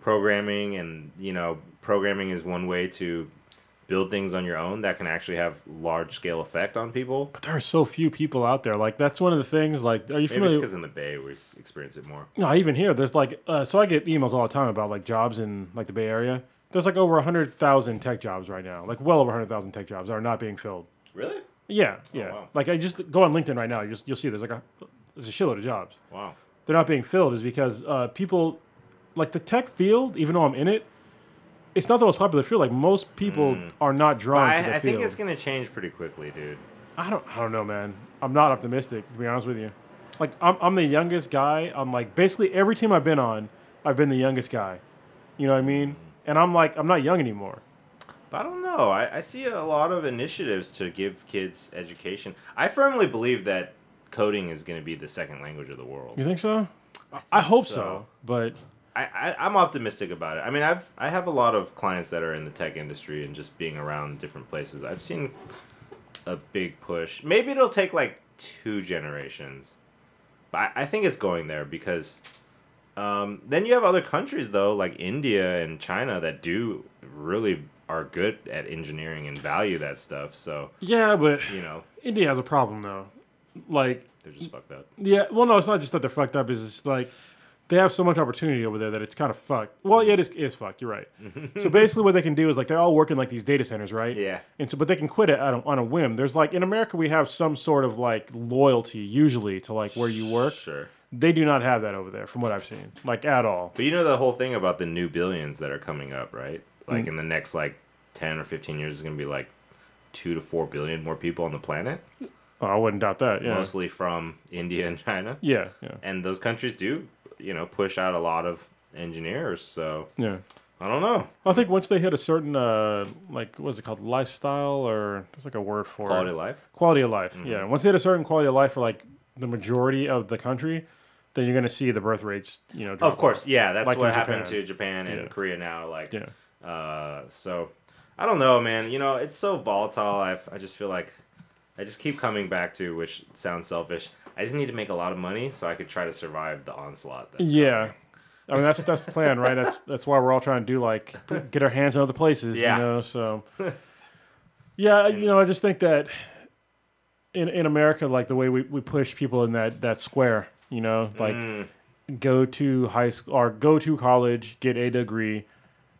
programming, and you know, programming is one way to build things on your own that can actually have large-scale effect on people. But there are so few people out there. Like, that's one of the things, like, are you familiar? Maybe it's because in the Bay we experience it more. No, even here, there's like, uh, so I get emails all the time about, like, jobs in, like, the Bay Area. There's, like, over one hundred thousand tech jobs right now. Like, well over one hundred thousand tech jobs that are not being filled. Really? Yeah, yeah. Oh, wow. Like, I just go on LinkedIn right now. You just, you'll see there's, like, a, there's a shitload of jobs. Wow. They're not being filled is because uh, people, like, the tech field, even though I'm in it, it's not the most popular field. Like, most people mm. are not drawn I, to the I field. I think it's going to change pretty quickly, dude. I don't I don't know, man. I'm not optimistic, to be honest with you. Like, I'm I'm the youngest guy. I'm, like, basically every team I've been on, I've been the youngest guy. You know what I mean? Mm. And I'm, like, I'm not young anymore. But I don't know. I, I see a lot of initiatives to give kids education. I firmly believe that coding is going to be the second language of the world. You think so? I, think I hope so, so but... I, I'm optimistic about it. I mean, I've I have a lot of clients that are in the tech industry and just being around different places. I've seen a big push. Maybe it'll take like two generations, but I, I think it's going there because Um, then you have other countries, though, like India and China that do really are good at engineering and value that stuff. So yeah, but you know, India has a problem, though. Like they're just fucked up. Yeah, well, no, it's not just that they're fucked up. It's just like they have so much opportunity over there that it's kind of fucked. Well, yeah, it is, it is fucked. You're right. So basically, what they can do is like they're all working like these data centers, right? Yeah. And so, but they can quit it on a whim. There's like in America, we have some sort of like loyalty usually to like where you work. Sure. They do not have that over there, from what I've seen, like at all. But you know the whole thing about the new billions that are coming up, right? Like mm. in the next like ten or fifteen years, it's going to be like two to four billion more people on the planet. Oh, I wouldn't doubt that. Yeah. Mostly from India and China. Yeah, yeah. And those countries do, you know, push out a lot of engineers. So yeah, I don't know. I think once they hit a certain uh, like what's it called, lifestyle, or there's like a word for quality of life. Quality of life. Mm-hmm. Yeah. Once they hit a certain quality of life for like the majority of the country, then you're going to see the birth rates, you know. Drop of course, off. Yeah. That's like what happened Japan. to Japan and yeah. Korea now. Like. Yeah. Uh, so I don't know, man. You know, it's so volatile. I I just feel like I just keep coming back to, which sounds selfish, I just need to make a lot of money so I could try to survive the onslaught. That's yeah, I mean that's that's the plan, right? That's that's why we're all trying to do like get our hands in other places, yeah. you know. So yeah, you know, I just think that in in America, like the way we, we push people in that that square, you know, like mm. go to high school or go to college, get a degree.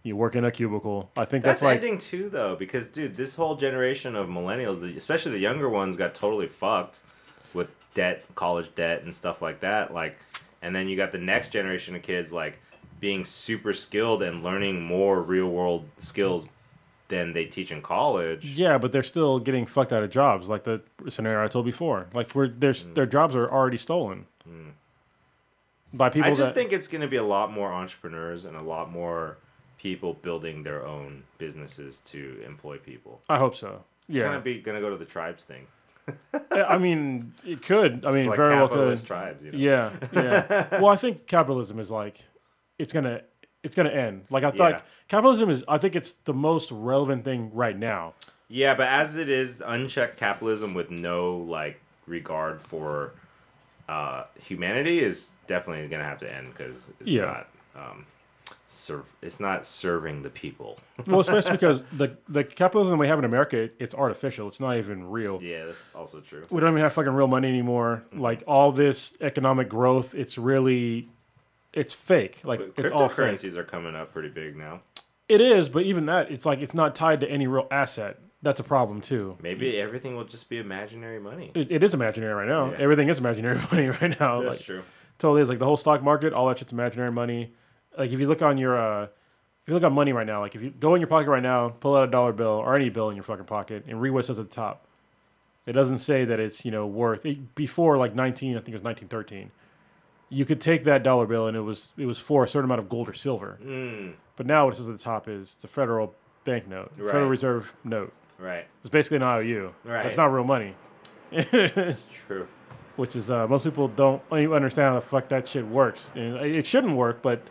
You work in a cubicle. I think that's, that's like... ending too, though, because, dude, this whole generation of millennials, especially the younger ones, got totally fucked with debt, college debt, and stuff like that. Like, and then you got the next generation of kids, like, being super skilled and learning more real-world skills than they teach in college. Yeah, but they're still getting fucked out of jobs, like the scenario I told before. Like, we're, mm. their jobs are already stolen. Mm. By people I just that... think it's going to be a lot more entrepreneurs and a lot more... people building their own businesses to employ people. I hope so. It's yeah. gonna be gonna go to the tribes thing. I mean, it could. I mean, like very well could. Tribes, you know? Yeah, yeah. Well, I think capitalism is like, it's gonna, it's gonna end. Like I thought, yeah. capitalism is. I think it's the most relevant thing right now. Yeah, but as it is, unchecked capitalism with no like regard for uh, humanity is definitely gonna have to end because it's yeah. not. Um, Serve, it's not serving the people. Well, especially because the the capitalism we have in America, it's artificial. It's not even real. Yeah, that's also true. We don't even have fucking real money anymore. Mm-hmm. Like all this economic growth, it's really, it's fake. Like but it's all cryptocurrencies are coming up pretty big now. It is, but even that, it's like it's not tied to any real asset. That's a problem too. Maybe everything will just be imaginary money. It, it is imaginary right now. Yeah. Everything is imaginary money right now. That's like, true. Totally is like the whole stock market. All that shit's imaginary money. Like, if you look on your, uh, if you look on money right now, like, if you go in your pocket right now, pull out a dollar bill or any bill in your fucking pocket and read what it says at the top. It doesn't say that it's, you know, worth, it, before, like, nineteen, I think it was nineteen thirteen, you could take that dollar bill and it was it was for a certain amount of gold or silver. Mm. But now what it says at the top is it's a federal banknote, right. Federal Reserve note. Right. It's basically an I O U. Right. That's not real money. It's true. Which is, uh, most people don't even understand how the fuck that shit works. And it shouldn't work, but...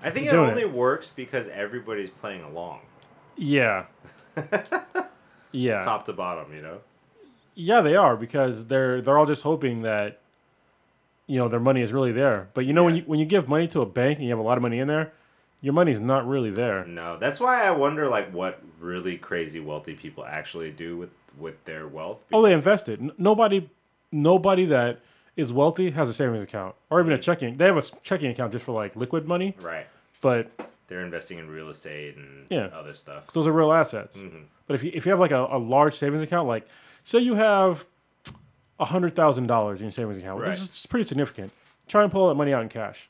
I think it only it. works because everybody's playing along. Yeah. yeah. Top to bottom, you know? Yeah, they are because they're they're all just hoping that, you know, their money is really there. But, you know, yeah. when you when you give money to a bank and you have a lot of money in there, your money's not really there. No. That's why I wonder, like, what really crazy wealthy people actually do with, with their wealth. Oh, they invest it. N- nobody, nobody that... is wealthy, has a savings account, or even a checking. They have a checking account just for like liquid money, right? But they're investing in real estate and yeah. other stuff. Those are real assets. Mm-hmm. But if you if you have like a, a large savings account, like say you have a hundred thousand dollars in your savings account, right. which is pretty significant. Try and pull that money out in cash.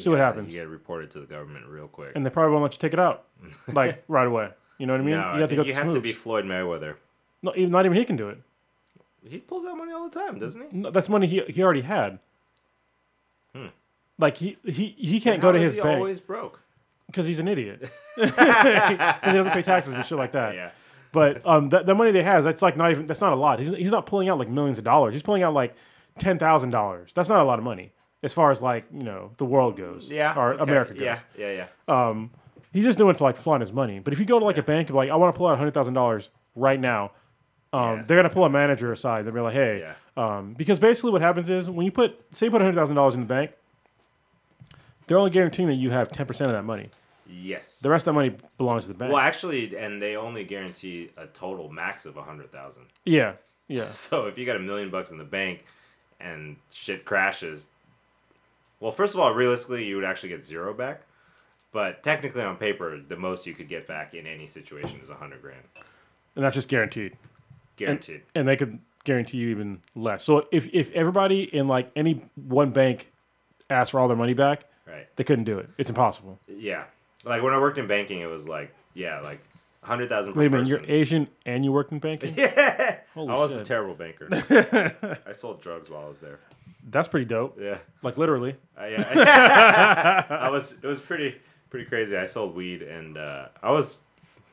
See yeah, what happens. You get reported to the government real quick, and they probably won't let you take it out like right away. You know what I mean? No, you have I think to go. You have moves. to be Floyd Mayweather. No, not even he can do it. He pulls out money all the time, doesn't he? No, that's money he he already had. Hmm. Like, he, he, he can't go to his bank. How is he always broke? Because he's an idiot. Because he doesn't pay taxes and shit like that. Yeah. But um, that, the money they has, that's like not even, that's not a lot. He's, he's not pulling out like millions of dollars. He's pulling out like ten thousand dollars. That's not a lot of money as far as like, you know, the world goes. Yeah. Or okay. America goes. Yeah, yeah, yeah. Um, he's just doing it for like flaunt his money. But if you go to like a bank and be like, I want to pull out one hundred thousand dollars right now. Um, yeah, they're gonna pull a manager aside. They'll be like, "Hey," yeah. um, because basically what happens is when you put, say, you put one hundred thousand dollars in the bank, they're only guaranteeing that you have ten percent of that money. Yes. The rest of that money belongs to the bank. Well, actually, and they only guarantee a total max of one hundred thousand dollars. Yeah, yeah. So if you got a million bucks in the bank and shit crashes, well, first of all, realistically, you would actually get zero back. But technically, on paper, the most you could get back in any situation is one hundred grand. And that's just guaranteed. Guaranteed. And, and they could guarantee you even less. So if, if everybody in like any one bank asked for all their money back, right, they couldn't do it. It's impossible. Yeah. Like, when I worked in banking, it was like, yeah, like one hundred thousand dollars per person. Wait a minute, you're Asian and you worked in banking? Yeah. Holy I was shit. a terrible banker. I sold drugs while I was there. That's pretty dope. Yeah. Like, literally. Uh, yeah. I was, it was pretty pretty crazy. I sold weed, and uh, I was,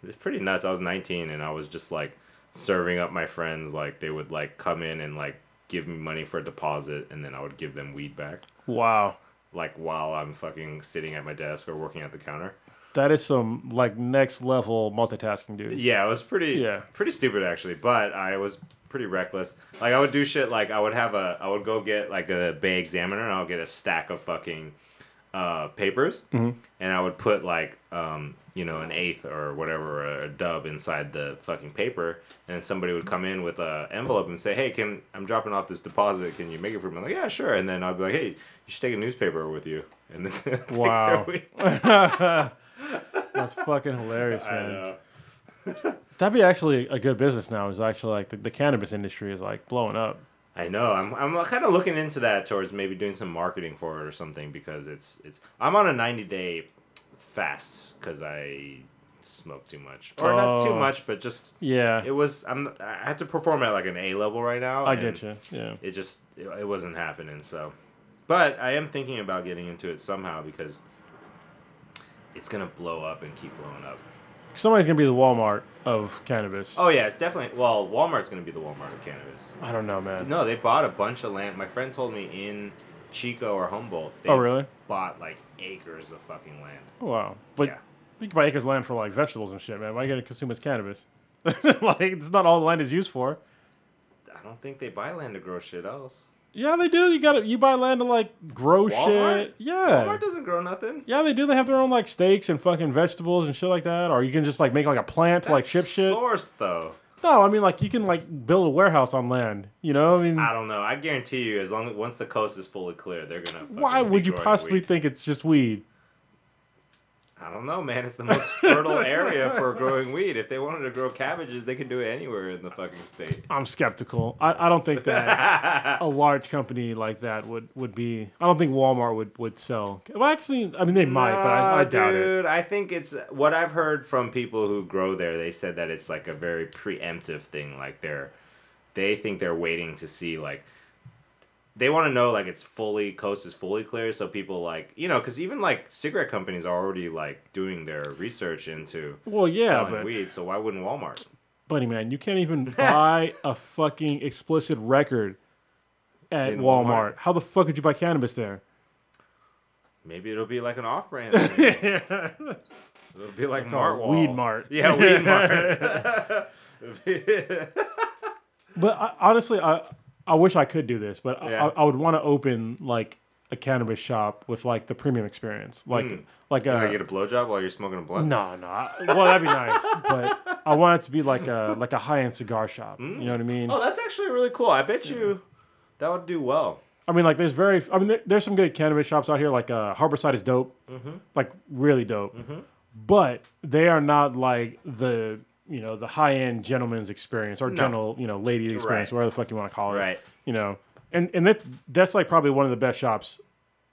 it was pretty nuts. I was nineteen, and I was just, like, serving up my friends. Like, they would, like, come in and, like, give me money for a deposit, and then I would give them weed back. Wow. Like, while I'm fucking sitting at my desk or working at the counter. That is some, like, next-level multitasking, dude. Yeah, it was pretty yeah. pretty stupid, actually. But I was pretty reckless. Like, I would do shit, like, I would have a... I would go get, like, a Bay Examiner, and I would get a stack of fucking uh, papers. Mm-hmm. And I would put, like, um, you know, an eighth or whatever, or a dub inside the fucking paper. And somebody would come in with an envelope and say, hey, can I'm dropping off this deposit. Can you make it for me? I'm like, yeah, sure. And then I'd be like, hey, you should take a newspaper with you. And then wow. That's fucking hilarious, man. I know. That'd be actually a good business now. Is actually like the, the cannabis industry is like blowing up. I know. I'm I'm kind of looking into that towards maybe doing some marketing for it or something, because it's it's I'm on a ninety day fast because I smoked too much, or oh. not too much, but just yeah. It was I'm I had to perform at like an A level right now. I get you. Yeah. It just it, it wasn't happening. So, but I am thinking about getting into it somehow, because it's gonna blow up and keep blowing up. Somebody's gonna be the Walmart of cannabis. Oh yeah, it's definitely. Well, Walmart's gonna be the Walmart of cannabis. I don't know, man. No, they bought a bunch of land. My friend told me in Chico or Humboldt. They oh really? Bought like acres of fucking land. Oh, wow, but yeah. You can buy acres of land for like vegetables and shit, man. Why are you gonna consume as cannabis? Like, it's not all the land is used for. I don't think they buy land to grow shit else. Yeah, they do. You got you buy land to like grow Walmart? Shit. Yeah, Walmart doesn't grow nothing. Yeah, they do. They have their own like steaks and fucking vegetables and shit like that. Or you can just like make like a plant to like ship shit. Source though. No, I mean like you can like build a warehouse on land. You know, I mean. I don't know. I guarantee you, as long as once the coast is fully clear, they're gonna. Why would you possibly think it's just weed? I don't know, man. It's the most fertile area for growing weed. If they wanted to grow cabbages, they can do it anywhere in the fucking state. I'm skeptical. I, I don't think that a large company like that would, would be... I don't think Walmart would, would sell. Well, actually, I mean, they might, no, but I, I doubt dude, it. Dude, I think it's... What I've heard from people who grow there, they said that it's like a very preemptive thing. Like, they're... They think they're waiting to see, like... They want to know, like, it's fully, coast is fully clear, so people, like, you know, because even, like, cigarette companies are already, like, doing their research into well, yeah, selling but, weed, so why wouldn't Walmart? Buddy, man, you can't even buy a fucking explicit record at Walmart. Walmart. How the fuck could you buy cannabis there? Maybe it'll be, like, an off-brand. Yeah. It'll be, like, Mart Wall. Weed Mart. Yeah, Weed Mart. But, I, honestly, I... I wish I could do this, but yeah. I, I would want to open like a cannabis shop with like the premium experience, like mm. like a. You get a blowjob while you're smoking a blunt. No, no. I, well, that'd be nice, but I want it to be like a like a high end cigar shop. Mm. You know what I mean? Oh, that's actually really cool. I bet you mm. that would do well. I mean, like there's very. I mean, there, there's some good cannabis shops out here. Like uh, Harborside is dope, mm-hmm. like really dope, mm-hmm. but they are not like the. You know, the high-end gentleman's experience or no. general, you know, lady experience, right. whatever the fuck you want to call it. Right. You know, and and that that's like probably one of the best shops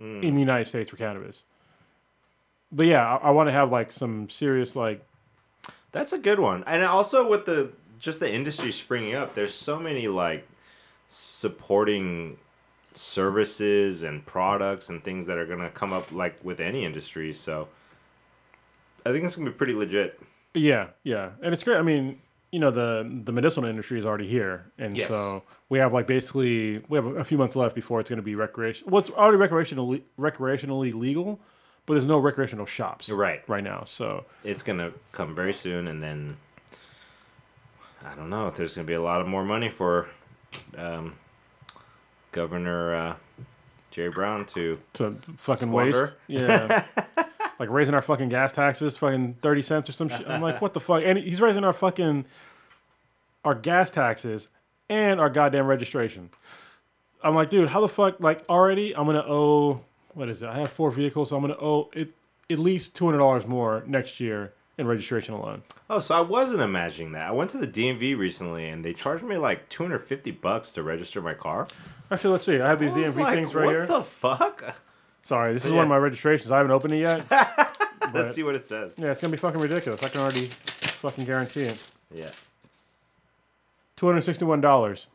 mm. in the United States for cannabis. But yeah, I, I want to have like some serious like. That's a good one, and also with the just the industry springing up, there's so many like supporting services and products and things that are gonna come up like with any industry. So I think it's gonna be pretty legit. Yeah, yeah. And it's great. I mean, you know, the the medicinal industry is already here. And yes. so we have like basically, we have a few months left before it's going to be recreational. Well, it's already recreational, recreationally legal, but there's no recreational shops right, right now. So it's going to come very soon. And then, I don't know, there's going to be a lot of more money for um, Governor uh, Jerry Brown to to fucking squander. Waste. Yeah. Like raising our fucking gas taxes, fucking thirty cents or some shit. I'm like, what the fuck? And he's raising our fucking our gas taxes and our goddamn registration. I'm like, dude, how the fuck? Like, already, I'm gonna owe what is it? I have four vehicles, so I'm gonna owe it at least two hundred dollars more next year in registration alone. Oh, so I wasn't imagining that. I went to the D M V recently, and they charged me like two hundred fifty bucks to register my car. Actually, let's see. I have these I D M V like, things right what here. What the fuck? Sorry, this is yeah. one of my registrations. I haven't opened it yet. Let's see what it says. Yeah, it's going to be fucking ridiculous. I can already fucking guarantee it. Yeah. two hundred sixty-one dollars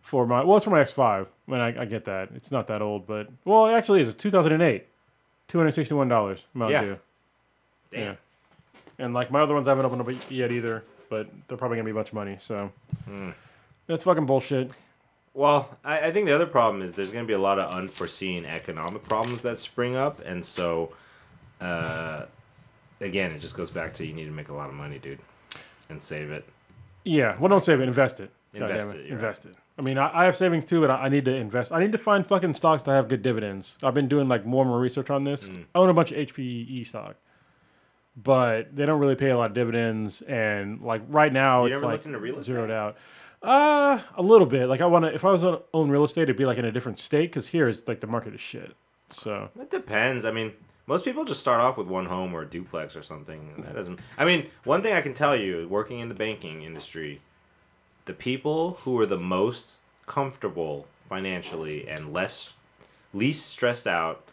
for my... Well, it's for my X five. I mean, I, I get that. It's not that old, but... Well, it actually is. It's two thousand eight. two hundred sixty-one dollars. Amount yeah. due. Damn. Yeah. And, like, my other ones I haven't opened up yet either, but they're probably going to be a bunch of money, so... Mm. That's fucking bullshit. Well, I, I think the other problem is there's going to be a lot of unforeseen economic problems that spring up. And so, uh, again, it just goes back to you need to make a lot of money, dude, and save it. Yeah. Well, don't save it. Invest it. Invest it. Invest it. I mean, I, I have savings, too, but I, I need to invest. I need to find fucking stocks that have good dividends. I've been doing, like, more and more research on this. Mm. I own a bunch of H P E stock, but they don't really pay a lot of dividends. And, like, right now, it's, like, zeroed out. Uh, a little bit. Like, I want to, if I was on own real estate, it'd be like in a different state, because here is like the market is shit. So it depends. I mean, most people just start off with one home or a duplex or something. And that doesn't, I mean, one thing I can tell you, working in the banking industry, the people who are the most comfortable financially and less, least stressed out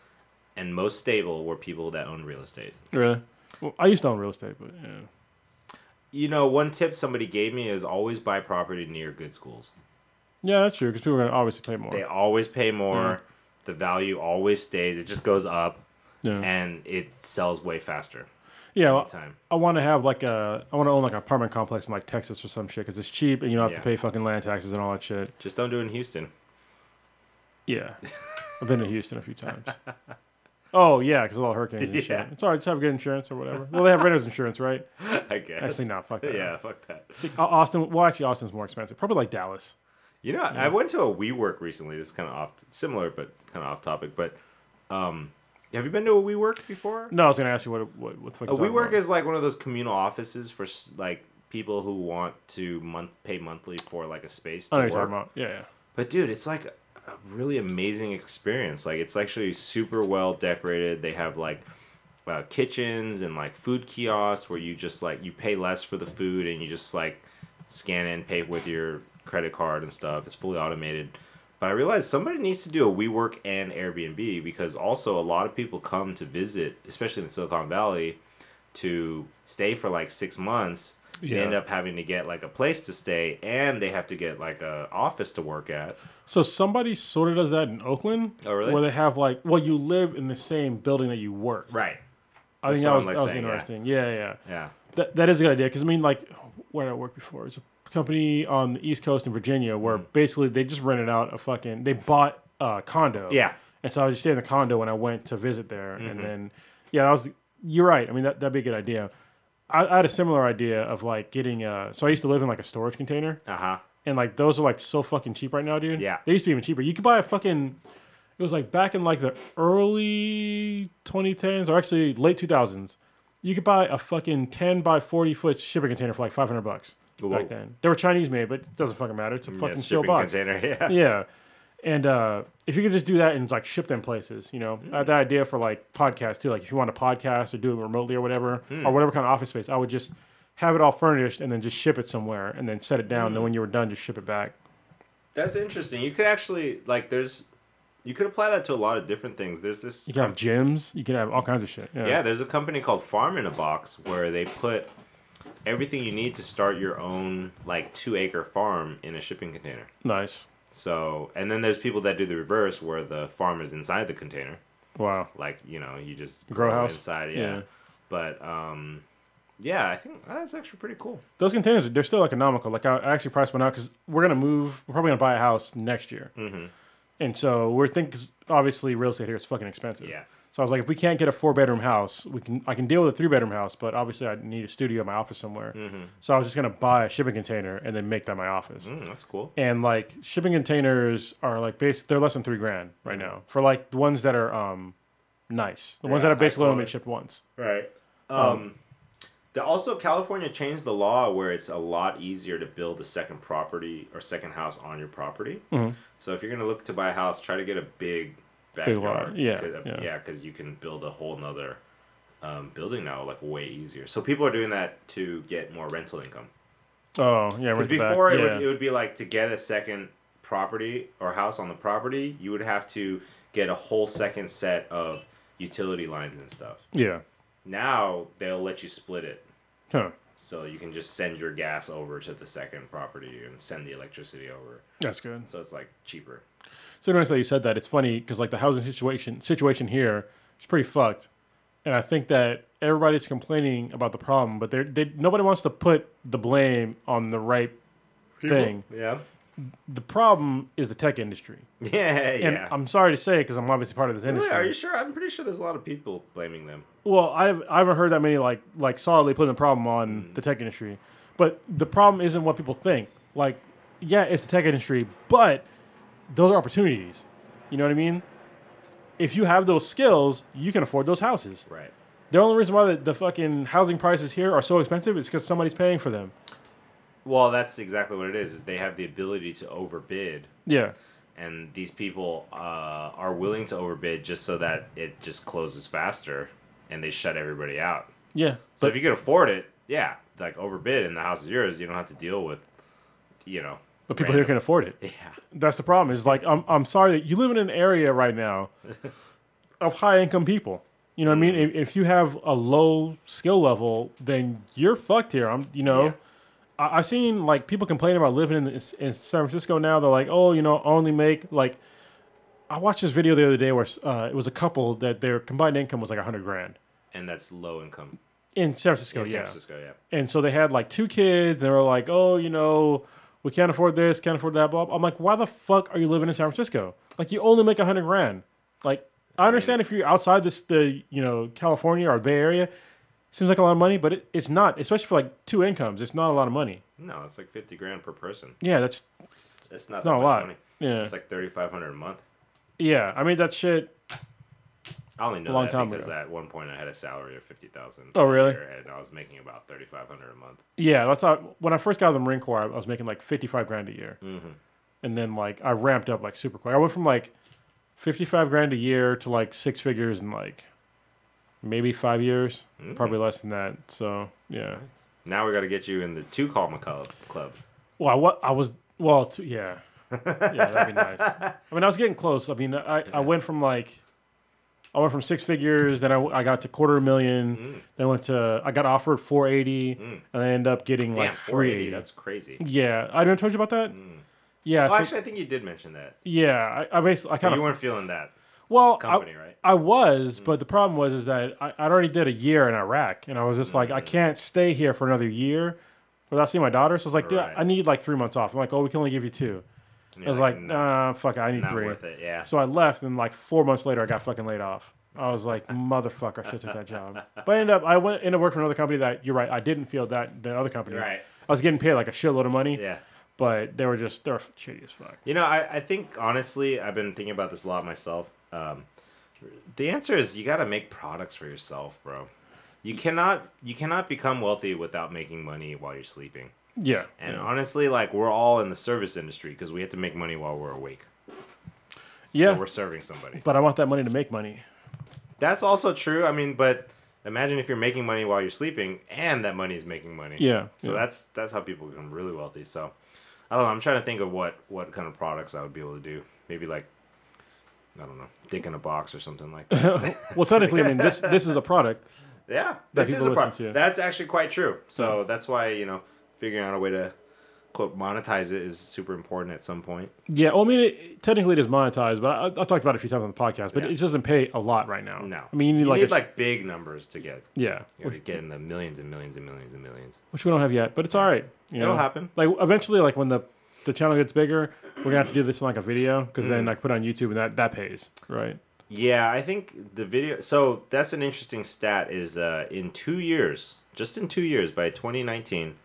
and most stable were people that own real estate. Really? Well, I used to own real estate, but yeah. You know, one tip somebody gave me is always buy property near good schools. Yeah, that's true, because people are going to obviously pay more. They always pay more. Yeah. The value always stays. It just goes up, yeah. And it sells way faster. Yeah, well, I want to have like a, I want to own like an apartment complex in like Texas or some shit, because it's cheap and you don't have yeah. to pay fucking land taxes and all that shit. Just don't do it in Houston. Yeah. I've been to Houston a few times. Oh, yeah, because of all the hurricanes and yeah. shit. It's all right, just have good insurance or whatever. Well, they have renter's insurance, right? I guess. Actually, no, fuck that. Yeah, fuck that. Austin, well, actually, Austin's more expensive. Probably like Dallas. You know, yeah. I went to a WeWork recently. This is kind of off, similar, but kind of off topic. But um, have you been to a WeWork before? No, I was going to ask you what, what, what the fuck a WeWork about. Is like one of those communal offices for like people who want to month pay monthly for like a space to I know work. You're talking about. Yeah, yeah. But, dude, it's like... a really amazing experience. Like, it's actually super well decorated. They have like uh, kitchens and like food kiosks where you just like you pay less for the food and you just like scan it and pay with your credit card and stuff. It's fully automated. But I realized somebody needs to do a WeWork and Airbnb, because also a lot of people come to visit, especially in Silicon Valley, to stay for like six months. Yeah. They end up having to get like a place to stay, and they have to get like a office to work at. So somebody sort of does that in Oakland. Oh, really? Where they have like, well, you live in the same building that you work. Right. I That's think that was, like that was saying, interesting. Yeah, yeah. Yeah. yeah. That, that is a good idea, because I mean, like, where did I work before? It's a company on the East Coast in Virginia where mm. basically they just rented out a fucking, they bought a condo. Yeah. And so I was just staying in the condo when I went to visit there. Mm-hmm. And then, yeah, that was, you're right. I mean, that, that'd be a good idea. I had a similar idea of like getting a. So I used to live in like a storage container. Uh huh. And like those are like so fucking cheap right now, dude. Yeah. They used to be even cheaper. You could buy a fucking. It was like back in like the early twenty tens or actually late two thousands. You could buy a fucking ten by forty foot shipping container for like five hundred bucks. Ooh. Back then. They were Chinese made, but it doesn't fucking matter. It's a fucking yeah, steel box. Container, yeah. Yeah. And uh, if you could just do that and like ship them places, you know, mm. I had that idea for like podcasts too. Like if you want a podcast or do it remotely or whatever, mm. or whatever kind of office space, I would just have it all furnished and then just ship it somewhere and then set it down. Mm. And then when you were done, just ship it back. That's interesting. You could actually like there's, you could apply that to a lot of different things. There's this. You can have gyms. You can have all kinds of shit. Yeah. yeah, there's a company called Farm in a Box where they put everything you need to start your own like two acre farm in a shipping container. Nice. So, and then there's people that do the reverse where the farm is inside the container. Wow. Like, you know, you just grow, grow house inside. Yeah. yeah. But, um, yeah, I think that's actually pretty cool. Those containers, they're still economical. Like I actually priced one out because we're going to move. We're probably going to buy a house next year. Mm-hmm. And so we're thinking, cause obviously real estate here is fucking expensive. Yeah. So I was like, if we can't get a four-bedroom house, we can. I can deal with a three-bedroom house, but obviously I need a studio in my office somewhere. Mm-hmm. So I was just going to buy a shipping container and then make that my office. Mm, that's cool. And, like, shipping containers are, like, base. They're less than three grand right mm-hmm. now for, like, the ones that are um, nice. The yeah, ones that are basically only shipped once. Right. Um, um, the, also, California changed the law where it's a lot easier to build a second property or second house on your property. Mm-hmm. So if you're going to look to buy a house, try to get a big... backyard, yeah, cause, yeah, yeah, because you can build a whole nother um, building now, like way easier. So people are doing that to get more rental income. Oh, yeah, because before back. it yeah. would it would be like to get a second property or house on the property, you would have to get a whole second set of utility lines and stuff. Yeah. Now they'll let you split it, huh? So you can just send your gas over to the second property and send the electricity over. That's good. So it's like cheaper. So nice that you said that. It's funny because like the housing situation situation here is pretty fucked, and I think that everybody's complaining about the problem, but they they nobody wants to put the blame on the right people. Thing. Yeah. The problem is the tech industry. Yeah, and yeah. I'm sorry to say because I'm obviously part of this industry. Really? Are you sure? I'm pretty sure there's a lot of people blaming them. Well, I've I haven't heard that many like like solidly putting the problem on mm. the tech industry, but the problem isn't what people think. Like, yeah, it's the tech industry, but those are opportunities. You know what I mean? If you have those skills, you can afford those houses. Right. The only reason why the, the fucking housing prices here are so expensive is because somebody's paying for them. Well, that's exactly what it is, is they have the ability to overbid. Yeah. And these people uh, are willing to overbid just so that it just closes faster and they shut everybody out. Yeah. So if you can afford it, yeah, like overbid and the house is yours, you don't have to deal with, you know. But people Random. here can afford it. Yeah. That's the problem. Is like, I'm I'm sorry that you live in an area right now of high-income people. You know what mm. I mean? If, if you have a low skill level, then you're fucked here. I'm, you know, yeah. I, I've seen, like, people complain about living in, the, in San Francisco now. They're like, oh, you know, I only make, like, I watched this video the other day where uh, it was a couple that their combined income was like one hundred grand. And that's low income. In San Francisco, in yeah. San Francisco, yeah. And so they had, like, two kids. They were like, oh, you know... we can't afford this, can't afford that, blah, blah. I'm like, why the fuck are you living in San Francisco? Like, you only make a hundred grand. Like, I understand I mean, if you're outside this, the you know, California or Bay Area, seems like a lot of money, but it, it's not, especially for like two incomes. It's not a lot of money. No, it's like fifty grand per person. Yeah, that's that's not, not a lot. Money. Yeah, it's like thirty five hundred a month. Yeah, I mean that shit. I only know a long that time because ago. At one point I had a salary of fifty thousand. Oh, really? And I was making about thirty five hundred a month. Yeah, that's how. When I first got out of the Marine Corps, I was making like fifty five grand a year, mm-hmm. and then like I ramped up like super quick. I went from like fifty five grand a year to like six figures in like maybe five years, mm-hmm. probably less than that. So yeah. Now we got to get you in the two column club. Well, I, what I was well, two, yeah, yeah, that'd be nice. I mean, I was getting close. I mean, I, I went from like. I went from six figures, then I, I got to quarter a million, mm. then went to I got offered four eighty, mm. and I ended up getting Damn, like three. That's crazy. Yeah, I didn't told you about that. Mm. Yeah, well, so, actually, I think you did mention that. Yeah, I, I basically I kind of you weren't feeling that. Well, company, I, right? I was, mm. but the problem was is that I I'd already did a year in Iraq, and I was just mm. like, I can't stay here for another year without seeing my daughter. So I was like, dude, right. I need like three months off. I'm like, oh, we can only give you two. I was like, like no, nah, fuck it, I need not three. Worth it, yeah. So I left, and like four months later, I got fucking laid off. I was like, motherfucker, I should have took that job. But I ended up, I went ended up working for another company that, you're right, I didn't feel that, that other company. Right. I was getting paid like a shitload of money. Yeah. But they were just, they were shitty as fuck. You know, I, I think, honestly, I've been thinking about this a lot myself. Um, the answer is you got to make products for yourself, bro. You cannot, you cannot become wealthy without making money while you're sleeping. Yeah. And yeah. honestly, like, we're all in the service industry because we have to make money while we're awake. Yeah. So we're serving somebody. But I want that money to make money. That's also true. I mean, but imagine if you're making money while you're sleeping and that money is making money. Yeah. So yeah. that's that's how people become really wealthy. So, I don't know. I'm trying to think of what, what kind of products I would be able to do. Maybe, like, I don't know, dick in a box or something like that. Well, technically, I mean, this this is a product. Yeah. This is a product. To. That's actually quite true. So, yeah. that's why, you know... figuring out a way to, quote, monetize it is super important at some point. Yeah, well, I mean, it, technically it is monetized, but I, I've talked about it a few times on the podcast, but yeah. it doesn't pay a lot right now. No. I mean, you need, you like, need a, like big numbers to get. Yeah. You know, which, to get in the millions and millions and millions and millions. Which we don't have yet, but it's all right. You know? It'll happen. Like, eventually, like, when the, the channel gets bigger, we're going to have to do this in, like, a video, because mm. then, like, put it on YouTube, and that, that pays, right? Yeah, I think the video... So, that's an interesting stat, is uh, in two years, just in two years, by twenty nineteen,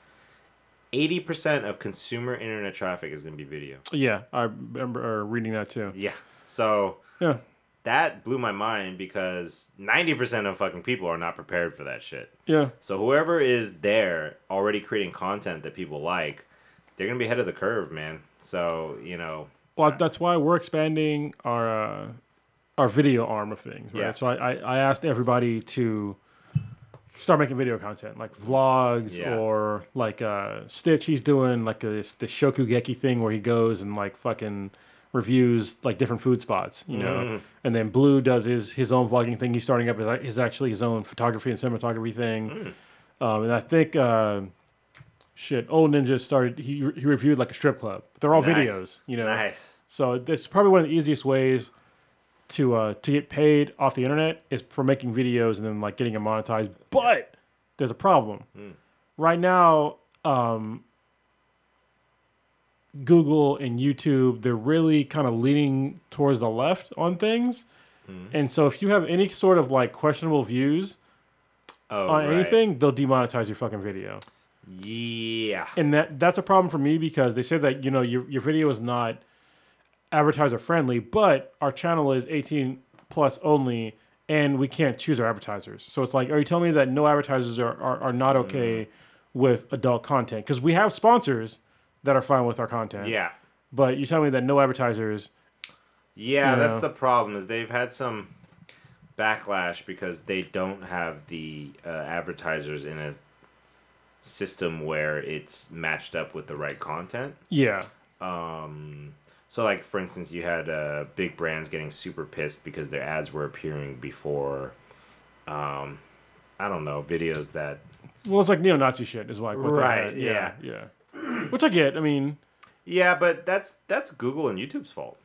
eighty percent of consumer internet traffic is going to be video. Yeah, I remember reading that too. Yeah, so... Yeah. That blew my mind because ninety percent of fucking people are not prepared for that shit. Yeah. So whoever is there already creating content that people like, they're going to be ahead of the curve, man. So, you know. Well, that's why we're expanding our uh, our video arm of things, right? Yeah. So I, I, I asked everybody to start making video content, like vlogs yeah. or like uh, Stitch. He's doing like a, this, this Shokugeki thing where he goes and like fucking... reviews like different food spots, you know, mm. and then Blue does his his own vlogging thing. He's starting up his, his actually his own photography and cinematography thing, mm. um, and I think uh, shit, Old Ninja started. He he reviewed like a strip club. They're all nice. videos, you know. Nice. So this is probably one of the easiest ways to uh, to get paid off the internet is for making videos and then like getting them monetized. But there's a problem mm. right now. Um, Google and YouTube, they're really kind of leaning towards the left on things. Mm. And so if you have any sort of like questionable views oh, on right. anything, they'll demonetize your fucking video. Yeah. And that that's a problem for me because they say that, you know, your your video is not advertiser friendly, but our channel is eighteen plus only and we can't choose our advertisers. So it's like, are you telling me that no advertisers are, are, are not okay mm. with adult content? Because we have sponsors that are fine with our content. Yeah. But you tell me that no advertisers... Yeah, you know, that's the problem, is they've had some backlash because they don't have the uh, advertisers in a system where it's matched up with the right content. Yeah. Um. So, like, for instance, you had uh, big brands getting super pissed because their ads were appearing before, um, I don't know, videos that... Well, it's like neo-Nazi shit is like what right, they had. Yeah, yeah. yeah. Which I get. I mean, yeah, but that's that's Google and YouTube's fault.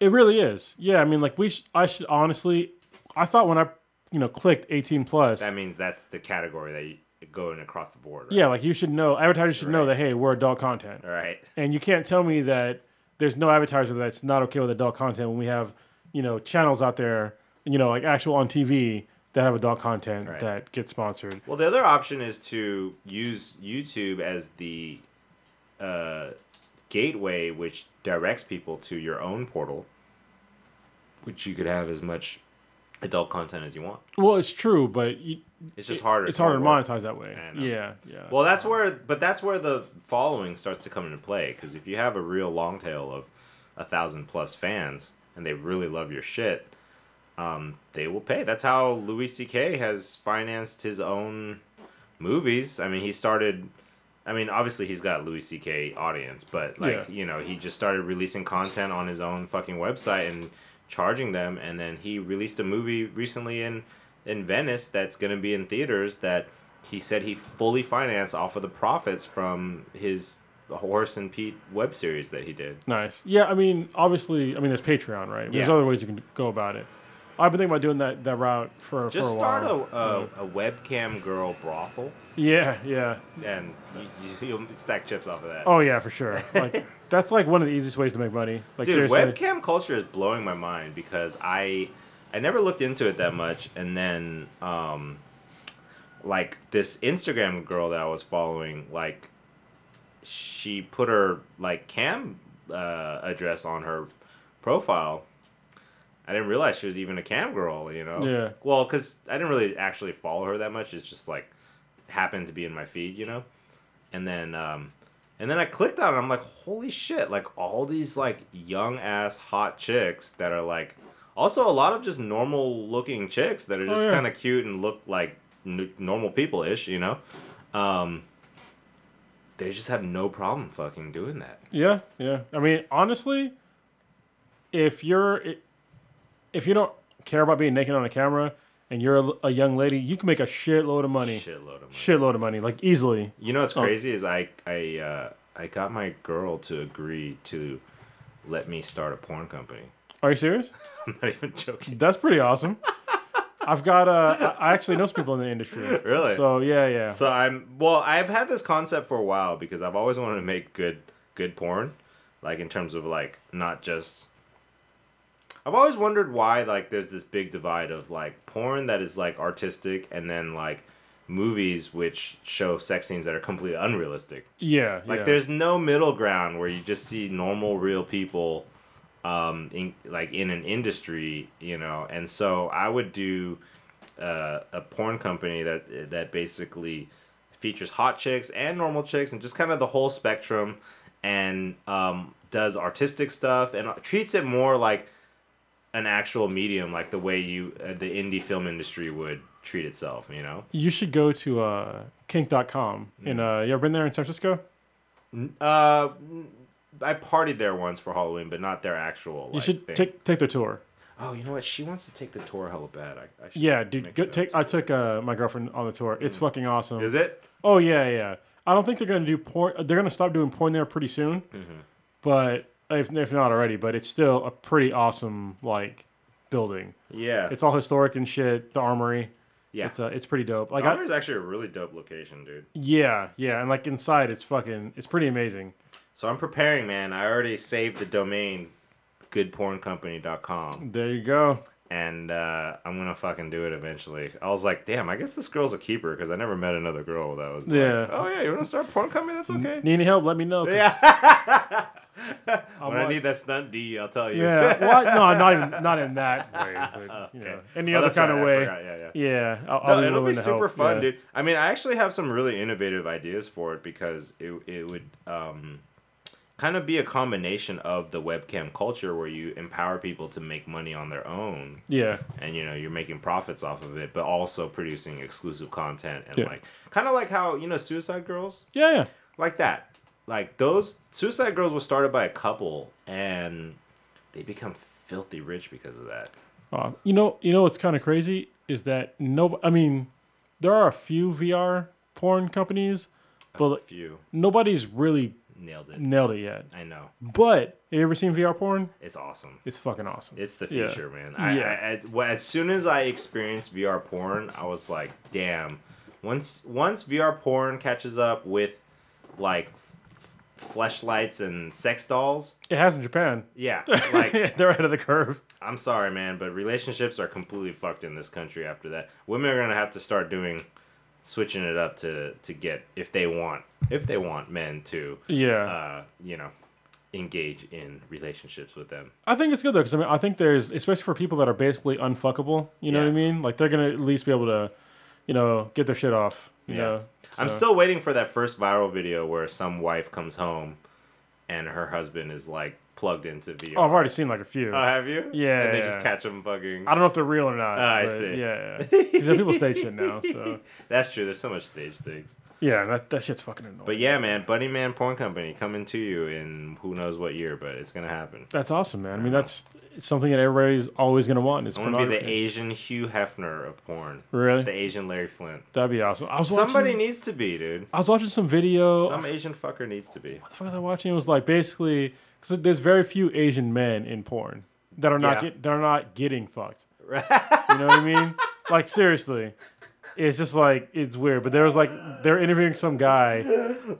It really is. Yeah, I mean, like we, sh- I should honestly, I thought when I, you know, clicked eighteen plus, that means that's the category that you go in across the board. Right? Yeah, like you should know. Advertisers should right. know that hey, we're adult content, right? And you can't tell me that there's no advertiser that's not okay with adult content when we have, you know, channels out there, you know, like actual on T V that have adult content right. that gets sponsored. Well, the other option is to use YouTube as the Uh, gateway, which directs people to your own portal, which you could have as much adult content as you want. Well, it's true, but you, it's just harder. It's harder to monetize that way. Yeah, yeah. Well, that's where, but that's where the following starts to come into play. Because if you have a real long tail of a thousand plus fans and they really love your shit, um, they will pay. That's how Louis C K has financed his own movies. I mean, he started. I mean, obviously he's got Louis C K audience, but like, yeah. you know, he just started releasing content on his own fucking website and charging them. And then he released a movie recently in, in Venice that's going to be in theaters that he said he fully financed off of the profits from his Horace and Pete web series that he did. Nice. Yeah, I mean, obviously, I mean, there's Patreon, right? There's yeah. other ways you can go about it. I've been thinking about doing that, that route for, just for a while. Just start a, a, a webcam girl brothel. Yeah, yeah. And you, you'll stack chips off of that. Oh, yeah, for sure. Like that's like one of the easiest ways to make money. Like, dude, seriously. Webcam culture is blowing my mind because I I never looked into it that much. And then, um, like, this Instagram girl that I was following, like, she put her, like, cam uh, address on her profile. I didn't realize she was even a cam girl, you know? Yeah. Well, because I didn't really actually follow her that much. It's just, like, happened to be in my feed, you know? And then um, and then I clicked on it. I'm like, holy shit. Like, all these, like, young-ass hot chicks that are, like... Also, a lot of just normal-looking chicks that are just oh, yeah. kind of cute and look like n- normal people-ish, you know? Um, they just have no problem fucking doing that. Yeah, yeah. I mean, honestly, if you're... It- If you don't care about being naked on a camera and you're a, a young lady, you can make a shitload of money. Shitload of money. Shitload of money, like easily. You know what's oh. crazy is I I uh, I got my girl to agree to let me start a porn company. Are you serious? I'm not even joking. That's pretty awesome. I've got uh, I actually know some people in the industry. Really? So yeah, yeah. So I'm well. I've had this concept for a while because I've always wanted to make good good porn, like in terms of like not just. I've always wondered why, like, there's this big divide of, like, porn that is, like, artistic and then, like, movies which show sex scenes that are completely unrealistic. Yeah, like, yeah. There's no middle ground where you just see normal, real people, um, in, like, in an industry, you know. And so I would do uh, a porn company that that basically features hot chicks and normal chicks and just kind of the whole spectrum, and um, does artistic stuff and treats it more like an actual medium, like the way you uh, the indie film industry would treat itself, you know? You should go to uh, kink dot com. And, uh, you ever been there in San Francisco? Uh, I partied there once for Halloween, but not their actual like, You should thing. take take their tour. Oh, you know what? She wants to take the tour hella bad. I, I yeah, dude. Go, take. I took uh, my girlfriend on the tour. It's mm. fucking awesome. Is it? Oh, yeah, yeah. I don't think they're going to do porn. They're going to stop doing porn there pretty soon. Mm-hmm. But if, if not already, but it's still a pretty awesome, like, building. Yeah. It's all historic and shit. The Armory. Yeah. It's, uh, it's pretty dope. Like, the Armory's I, actually a really dope location, dude. Yeah, yeah. And, like, inside, it's fucking, it's pretty amazing. So I'm preparing, man. I already saved the domain, good porn company dot com. There you go. And uh, I'm going to fucking do it eventually. I was like, damn, I guess this girl's a keeper because I never met another girl that was yeah. like, oh, yeah, you want to start a porn company? That's okay. Need any help? Let me know. Yeah. when I'm I like, need that stunt D, I'll tell you. Yeah. Well, no, not even not in that way. But, you okay. know, any oh, other kind right. of way. Yeah, yeah. yeah I'll, no, I'll it'll be super help. fun, yeah. dude. I mean, I actually have some really innovative ideas for it because it it would um, kind of be a combination of the webcam culture where you empower people to make money on their own. Yeah. And, you know, you're making profits off of it, but also producing exclusive content and yeah. like kind of like how, you know, Suicide Girls. Yeah. yeah. Like that. Like, those Suicide Girls were started by a couple, and they become filthy rich because of that. Uh, you know, you know what's kind of crazy is that no, I mean, there are a few V R porn companies, but a few. Nobody's really nailed it. Nailed it yet. I know. But have you ever seen V R porn? It's awesome. It's fucking awesome. It's the future, yeah. man. I, yeah. I, I, as soon as I experienced V R porn, I was like, damn. Once once V R porn catches up with like fleshlights and sex dolls. It has in Japan. Yeah. Like they're ahead of the curve. I'm sorry, man, but relationships are completely fucked in this country after that. Women are going to have to start doing switching it up to to get if they want if they want men to yeah. uh, you know, engage in relationships with them. I think it's good though, cuz I mean I think there's, especially for people that are basically unfuckable, you know yeah. what I mean? Like they're going to at least be able to, you know, get their shit off, you yeah. know. So. I'm still waiting for that first viral video where some wife comes home and her husband is, like, plugged into V R. Oh, I've already seen, like, a few. Oh, have you? Yeah. And they yeah. just catch them fucking... I don't know if they're real or not. Oh, I see. Yeah. Because yeah. people stage shit now, so... That's true. There's so much stage things. Yeah, that that shit's fucking annoying. But yeah, man, Bunny Man Porn Company coming to you in who knows what year, but it's going to happen. That's awesome, man. I mean, that's something that everybody's always going to want. It's I want to be the Asian Hugh Hefner of porn. Really? The Asian Larry Flint. That'd be awesome. I was Somebody watching, needs to be, dude. I was watching some video. Some Asian fucker needs to be. What the fuck was I watching? It was like basically, because there's very few Asian men in porn that are not, yeah. get, that are not getting fucked. Right. You know what I mean? Like, seriously. It's just like, it's weird, but there was like, they're interviewing some guy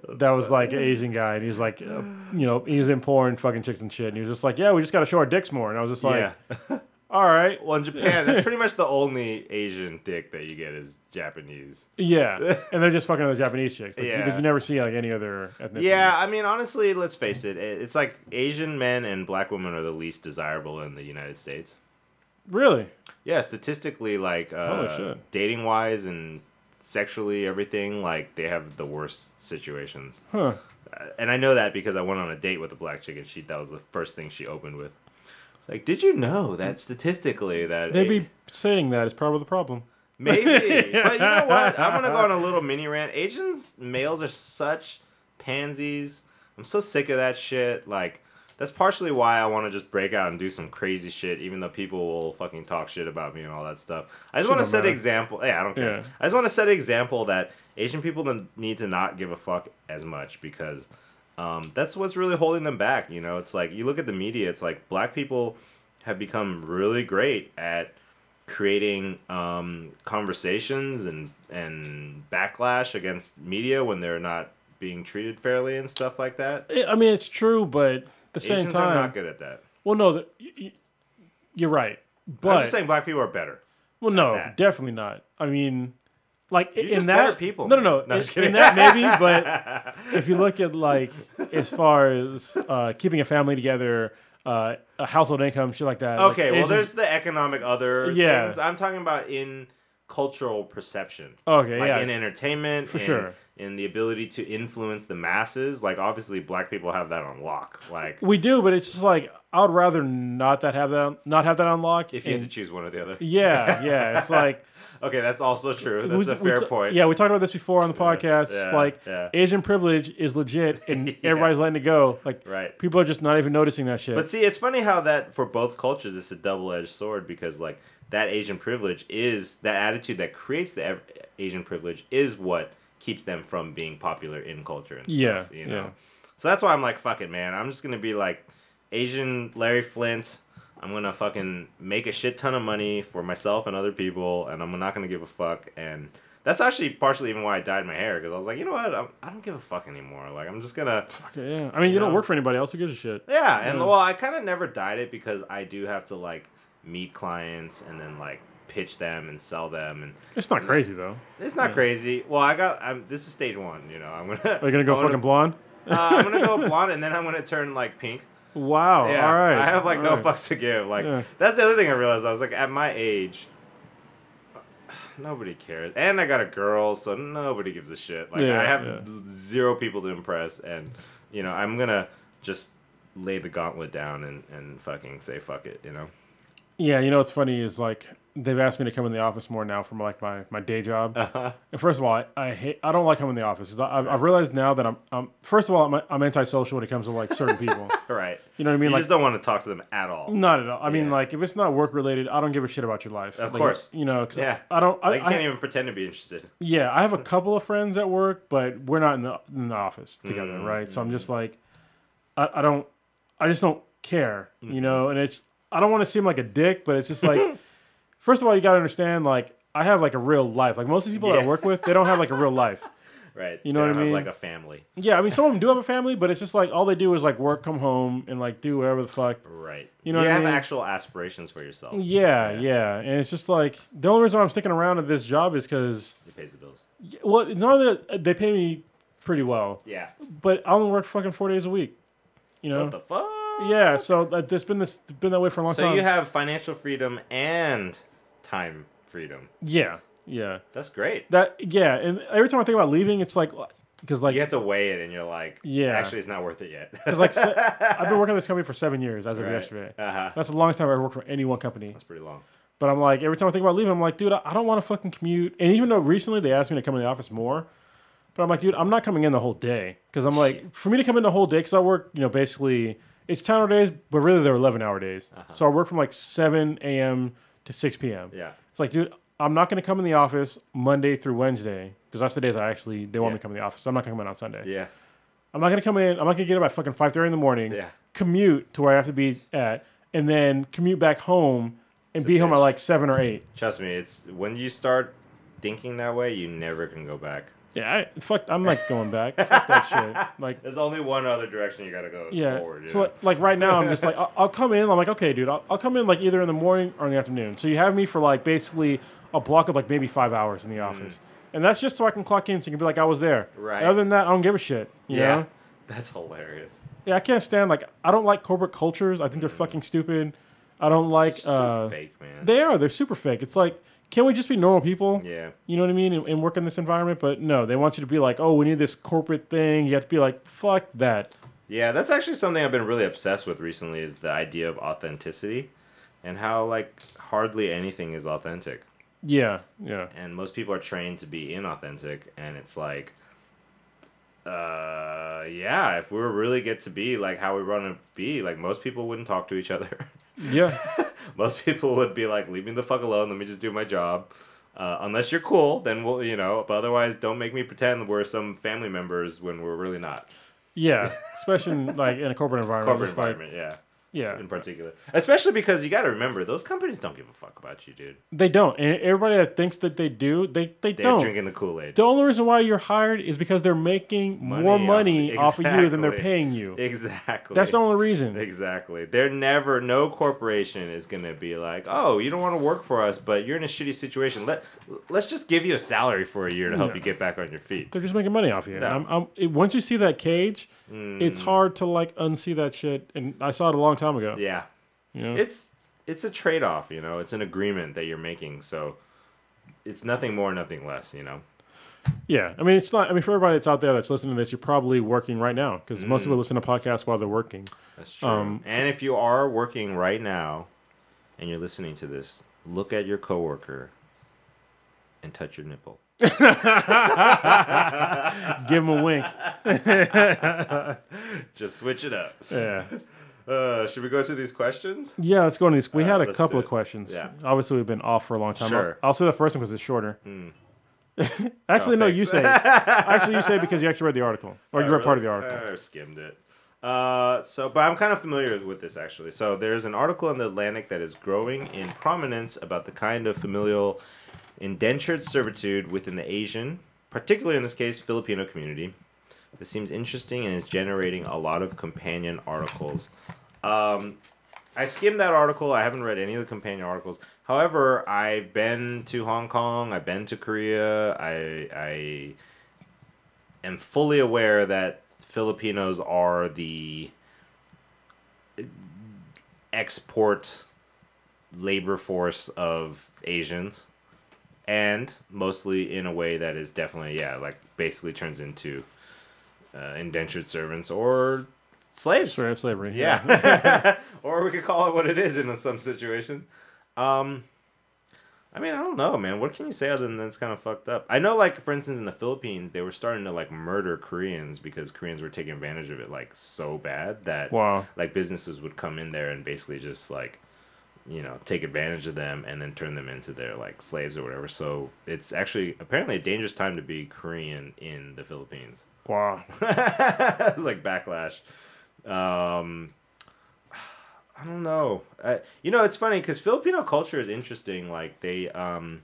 that was like an Asian guy, and he was like, uh, you know, he was in porn, fucking chicks and shit, and he was just like, yeah, we just got to show our dicks more, and I was just like, yeah. all right. Well, in Japan, that's pretty much the only Asian dick that you get is Japanese. Yeah, and they're just fucking other Japanese chicks, like, yeah. because you never see like any other ethnicity. Yeah, I mean, honestly, let's face it, it's like Asian men and black women are the least desirable in the United States. Really? Yeah, statistically, like, uh, dating-wise and sexually, everything, like, they have the worst situations. Huh. And I know that because I went on a date with a black chick, and she, that was the first thing she opened with. Like, did you know that statistically that... Maybe a- saying that is probably the problem. Maybe. But you know what? I'm going to go on a little mini rant. Asians, males are such pansies. I'm so sick of that shit. Like... That's partially why I want to just break out and do some crazy shit, even though people will fucking talk shit about me and all that stuff. I just want to set an example. Yeah, I don't care. Yeah. I just want to set an example that Asian people need to not give a fuck as much because um, that's what's really holding them back. You know, it's like you look at the media. It's like black people have become really great at creating um, conversations and and backlash against media when they're not being treated fairly and stuff like that. I mean, it's true, but... At the same Asians time, are not good at that. Well, no, the, You're right. But I'm just saying black people are better. Well, no, that. definitely not. I mean, like You're in just that better people. No, no, no. no in, in that maybe, but if you look at like as far as uh, keeping a family together, uh, a household income, shit like that. Okay, like, well, there's just, the economic other yeah. things. I'm talking about in cultural perception. Okay, like, yeah, in entertainment, for in, sure. And the ability to influence the masses, like obviously black people have that on lock. Like we do, but it's just like I'd rather not that have that not have that on lock. If you and, had to choose one or the other, yeah, yeah, it's like okay, that's also true. That's we, a fair we, point. Yeah, we talked about this before on the podcast. Yeah, like yeah. Asian privilege is legit, and yeah. everybody's letting it go. Like right. people are just not even noticing that shit. But see, it's funny how that for both cultures, it's a double-edged sword because like that Asian privilege is that attitude that creates the Asian privilege is what keeps them from being popular in culture and stuff, yeah, you know? Yeah. So that's why I'm like, fuck it, man. I'm just going to be like Asian Larry Flint. I'm going to fucking make a shit ton of money for myself and other people, and I'm not going to give a fuck. And that's actually partially even why I dyed my hair, because I was like, you know what? I'm, I don't give a fuck anymore. Like, I'm just going to... Fuck it, yeah. I mean, you, you don't know? work for anybody else who gives a shit. Yeah, and, yeah. well, I kind of never dyed it because I do have to, like, meet clients and then, like, pitch them and sell them, and it's not crazy though. It's not yeah. crazy. Well, I got. I'm, this is stage one. You know, I'm gonna. Are you gonna go I'm fucking gonna, blonde? uh, I'm gonna go blonde, and then I'm gonna turn like pink. Wow. Yeah, all right. I have like all no right. fucks to give. Like yeah. that's the other thing I realized. I was like, at my age, nobody cares, and I got a girl, so nobody gives a shit. Like yeah, I have yeah. zero people to impress, and you know, I'm gonna just lay the gauntlet down and and fucking say fuck it. You know. Yeah, you know what's funny is like. They've asked me to come in the office more now from like my, my day job. Uh-huh. And first of all, I, I hate I don't like coming in the office. I, I've, I've realized now that I'm, I'm first of all I'm, I'm antisocial when it comes to like certain people. Right. You know what I mean? You like, just don't want to talk to them at all. Not at all. I yeah. mean, like if it's not work related, I don't give a shit about your life. Of like, course. You know. Cause yeah. I don't. I like, you can't I, even pretend to be interested. Yeah, I have a couple of friends at work, but we're not in the in the office together, mm-hmm. right? So I'm just like, I, I don't, I just don't care, mm-hmm. you know. And it's I don't want to seem like a dick, but it's just like. First of all, you got to understand, like, I have, like, a real life. Like, most of the people yeah. that I work with, they don't have, like, a real life. Right. You know they what I mean? Have, like, a family. Yeah, I mean, some of them do have a family, but it's just, like, all they do is, like, work, come home, and, like, do whatever the fuck. Right. You know you what I mean? You have actual aspirations for yourself. Yeah, yeah, yeah. And it's just, like, the only reason why I'm sticking around at this job is because... It pays the bills. Well, none of the, they pay me pretty well. Yeah. But I only work fucking four days a week. You know? What the fuck? Yeah, so it's been, this, been that way for a long so time. So you have financial freedom and... time freedom. Yeah, yeah. That's great. That yeah, and every time I think about leaving, it's like because like you have to weigh it, and you're like, yeah, actually, it's not worth it yet. Because like se- I've been working at this company for seven years as of right. yesterday. Uh-huh. That's the longest time I've ever worked for any one company. That's pretty long. But I'm like, every time I think about leaving, I'm like, dude, I, I don't want to fucking commute. And even though recently they asked me to come in the office more, but I'm like, dude, I'm not coming in the whole day because I'm like, for me to come in the whole day because I work, you know, basically it's ten hour days, but really they're eleven hour days. Uh-huh. So I work from like seven a.m. to six p.m. Yeah. It's like, dude, I'm not going to come in the office Monday through Wednesday because that's the days I actually, they want yeah. me to come in the office. So I'm not going to come in on Sunday. Yeah. I'm not going to come in. I'm not going to get up at fucking five thirty in the morning, yeah. commute to where I have to be at, and then commute back home and it's be home at like seven or eight. Trust me, it's when you start thinking that way, you never can go back. Yeah, I, fuck, I'm like going back. Fuck that shit. Like, there's only one other direction you gotta go. Yeah. Forward, you so know? Like, like right now, I'm just like, I'll, I'll come in. I'm like, okay, dude, I'll, I'll come in like either in the morning or in the afternoon. So you have me for like basically a block of like maybe five hours in the office, mm. and that's just so I can clock in, so you can be like, I was there. Right. Other than that, I don't give a shit. You yeah. know? That's hilarious. Yeah, I can't stand like I don't like corporate cultures. I think they're mm. fucking stupid. I don't like. It's just uh, so fake, man. They are. They're super fake. It's like. Can we just be normal people? Yeah. You know what I mean? And, and work in this environment? But no, they want you to be like, oh, we need this corporate thing. You have to be like, fuck that. Yeah, that's actually something I've been really obsessed with recently is the idea of authenticity and how, like, hardly anything is authentic. Yeah, yeah. And most people are trained to be inauthentic, and it's like, uh, yeah, if we were really get to be like how we want to be, like, most people wouldn't talk to each other. Yeah. Most people would be like, leave me the fuck alone. Let me just do my job. Uh, unless you're cool, then we'll, you know, but otherwise don't make me pretend we're some family members when we're really not. Yeah. Especially in, like in a corporate environment. Corporate environment, like, yeah. Yeah. In particular. Especially because you got to remember, those companies don't give a fuck about you, dude. They don't. And everybody that thinks that they do, they, they They're don't. They're drinking the Kool-Aid. The only reason why you're hired is because they're making money more money off, exactly. off of you than they're paying you. Exactly. That's the only reason. Exactly. They're never, no corporation is going to be like, oh, you don't want to work for us, but you're in a shitty situation. Let, let's just give you a salary for a year to help yeah. you get back on your feet. They're just making money off you. No. I'm, I'm, it, once you see that cage, mm. it's hard to like unsee that shit. And I saw it a long time ago. Yeah. You know? It's it's a trade-off, you know. It's an agreement that you're making, so it's nothing more, nothing less, you know. Yeah. I mean, it's not I mean for everybody that's out there that's listening to this, you're probably working right now because mm. most people listen to podcasts while they're working. That's true. Um, and so, if you are working right now and you're listening to this, look at your coworker and touch your nipple. Give him a wink. Just switch it up. Yeah. Uh, should we go to these questions? Yeah, let's go to these. We uh, had a couple of questions. Yeah. Obviously, we've been off for a long time. Sure. I'll, I'll say the first one because it's shorter. Mm. actually, no, no you say. Actually, you say because you actually read the article. Or I you read really, part of the article. I skimmed it. Uh, so, but I'm kind of familiar with this, actually. So, there's an article in The Atlantic that is growing in prominence about the kind of familial indentured servitude within the Asian, particularly in this case, Filipino community. This seems interesting and is generating a lot of companion articles. Um, I skimmed that article. I haven't read any of the companion articles. However, I've been to Hong Kong. I've been to Korea. I, I am fully aware that Filipinos are the export labor force of Asians. And mostly in a way that is definitely, yeah, like basically turns into uh, indentured servants or slaves. Slave slavery. Yeah. yeah. Or we could call it what it is in some situations. Um, I mean, I don't know, man. What can you say other than that's kind of fucked up? I know, like, for instance, in the Philippines, they were starting to, like, murder Koreans because Koreans were taking advantage of it, like, so bad that, wow. like, businesses would come in there and basically just, like, you know, take advantage of them and then turn them into their, like, slaves or whatever. So it's actually apparently a dangerous time to be Korean in the Philippines. Wow. It's like backlash. Um, I don't know. I, you know, it's funny because Filipino culture is interesting. Like, they, um,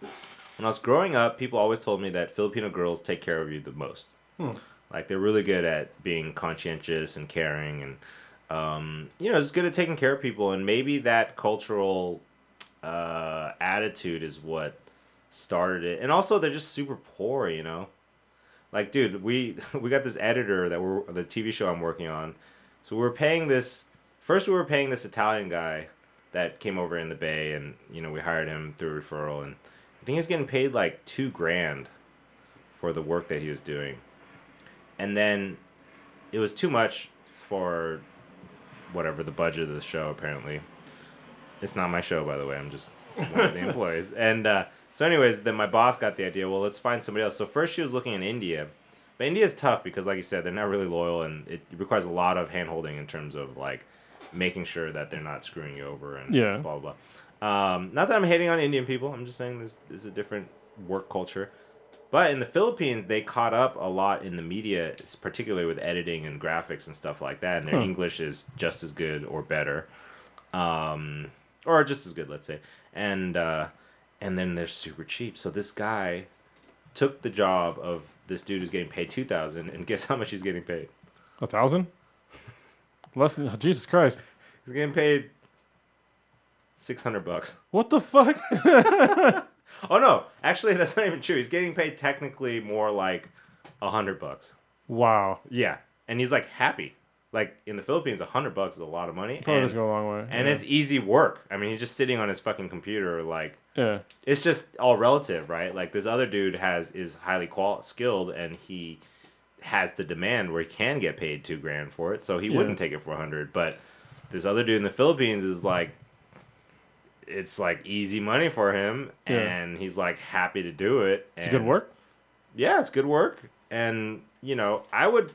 when I was growing up, people always told me that Filipino girls take care of you the most. Hmm. Like, they're really good at being conscientious and caring and, Um, you know, just good at taking care of people, and maybe that cultural uh, attitude is what started it. And also, they're just super poor, you know. Like, dude, we we got this editor that we're the T V show I'm working on. So we were paying this first. We were paying this Italian guy that came over in the Bay, and you know we hired him through a referral, and I think he was getting paid like two grand for the work that he was doing, and then it was too much for whatever the budget of the show. Apparently it's not my show, by the way. I'm just one of the employees. And uh so anyways, then my boss got the idea, well, let's find somebody else. So first she was looking in India, but India is tough because, like you said, they're not really loyal, and it requires a lot of hand-holding in terms of like making sure that they're not screwing you over and yeah. blah, blah, blah. Um not that I'm hating on Indian people, I'm just saying this, this is a different work culture. But in the Philippines, they caught up a lot in the media, particularly with editing and graphics and stuff like that. And their huh. English is just as good or better. Um, or just as good, let's say. And uh, and then they're super cheap. So this guy took the job of this dude who's getting paid two thousand dollars. And guess how much he's getting paid? one thousand dollars? Less than... Oh, Jesus Christ. He's getting paid six hundred bucks. What the fuck? Oh no! Actually, that's not even true. He's getting paid technically more like a hundred bucks. Wow. Yeah, and he's like happy. Like in the Philippines, a hundred bucks is a lot of money. Probably does go a long way. And yeah. It's easy work. I mean, he's just sitting on his fucking computer. Like, yeah. It's just all relative, right? Like this other dude has is highly qual- skilled, and he has the demand where he can get paid two grand for it, so he yeah. wouldn't take it for a hundred. But this other dude in the Philippines is like. It's like easy money for him, and yeah. he's like happy to do it. It's good work. Yeah, it's good work, and you know I would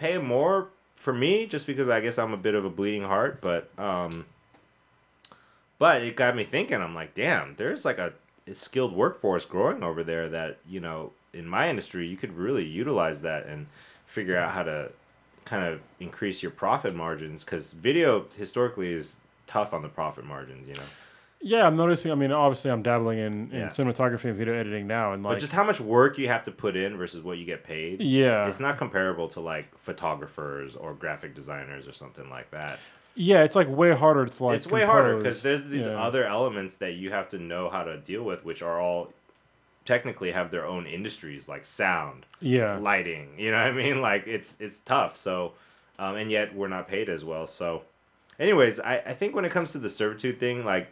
pay more for me just because I guess I'm a bit of a bleeding heart, but um, but it got me thinking. I'm like, damn, there's like a, a skilled workforce growing over there that you know in my industry you could really utilize that and figure out how to kind of increase your profit margins, because video historically is tough on the profit margins, you know. Yeah, I'm noticing. I mean, obviously, I'm dabbling in, in yeah. cinematography and video editing now, and like, but just how much work you have to put in versus what you get paid. Yeah, it's not comparable to like photographers or graphic designers or something like that. Yeah, it's like way harder to like. It's compose. Way harder because there's these yeah. other elements that you have to know how to deal with, which are all technically have their own industries, like sound, yeah, lighting. You know what I mean? Like it's it's tough. So, um, and yet we're not paid as well. So, anyways, I I think when it comes to the servitude thing, like.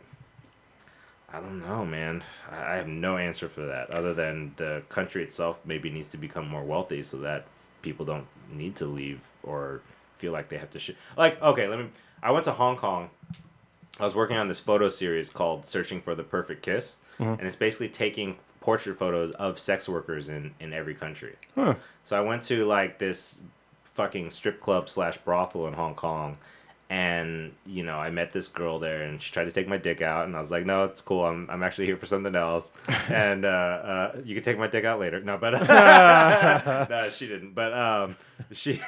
I don't know, man. I have no answer for that other than the country itself maybe needs to become more wealthy so that people don't need to leave or feel like they have to... Sh- like, okay, let me... I went to Hong Kong. I was working on this photo series called Searching for the Perfect Kiss. Mm-hmm. And it's basically taking portrait photos of sex workers in, in every country. Huh. So I went to, like, this fucking strip club slash brothel in Hong Kong. And, you know, I met this girl there, and she tried to take my dick out, and I was like, no, it's cool. I'm I'm actually here for something else, and uh, uh, you can take my dick out later. No, but... no, she didn't, but um, she...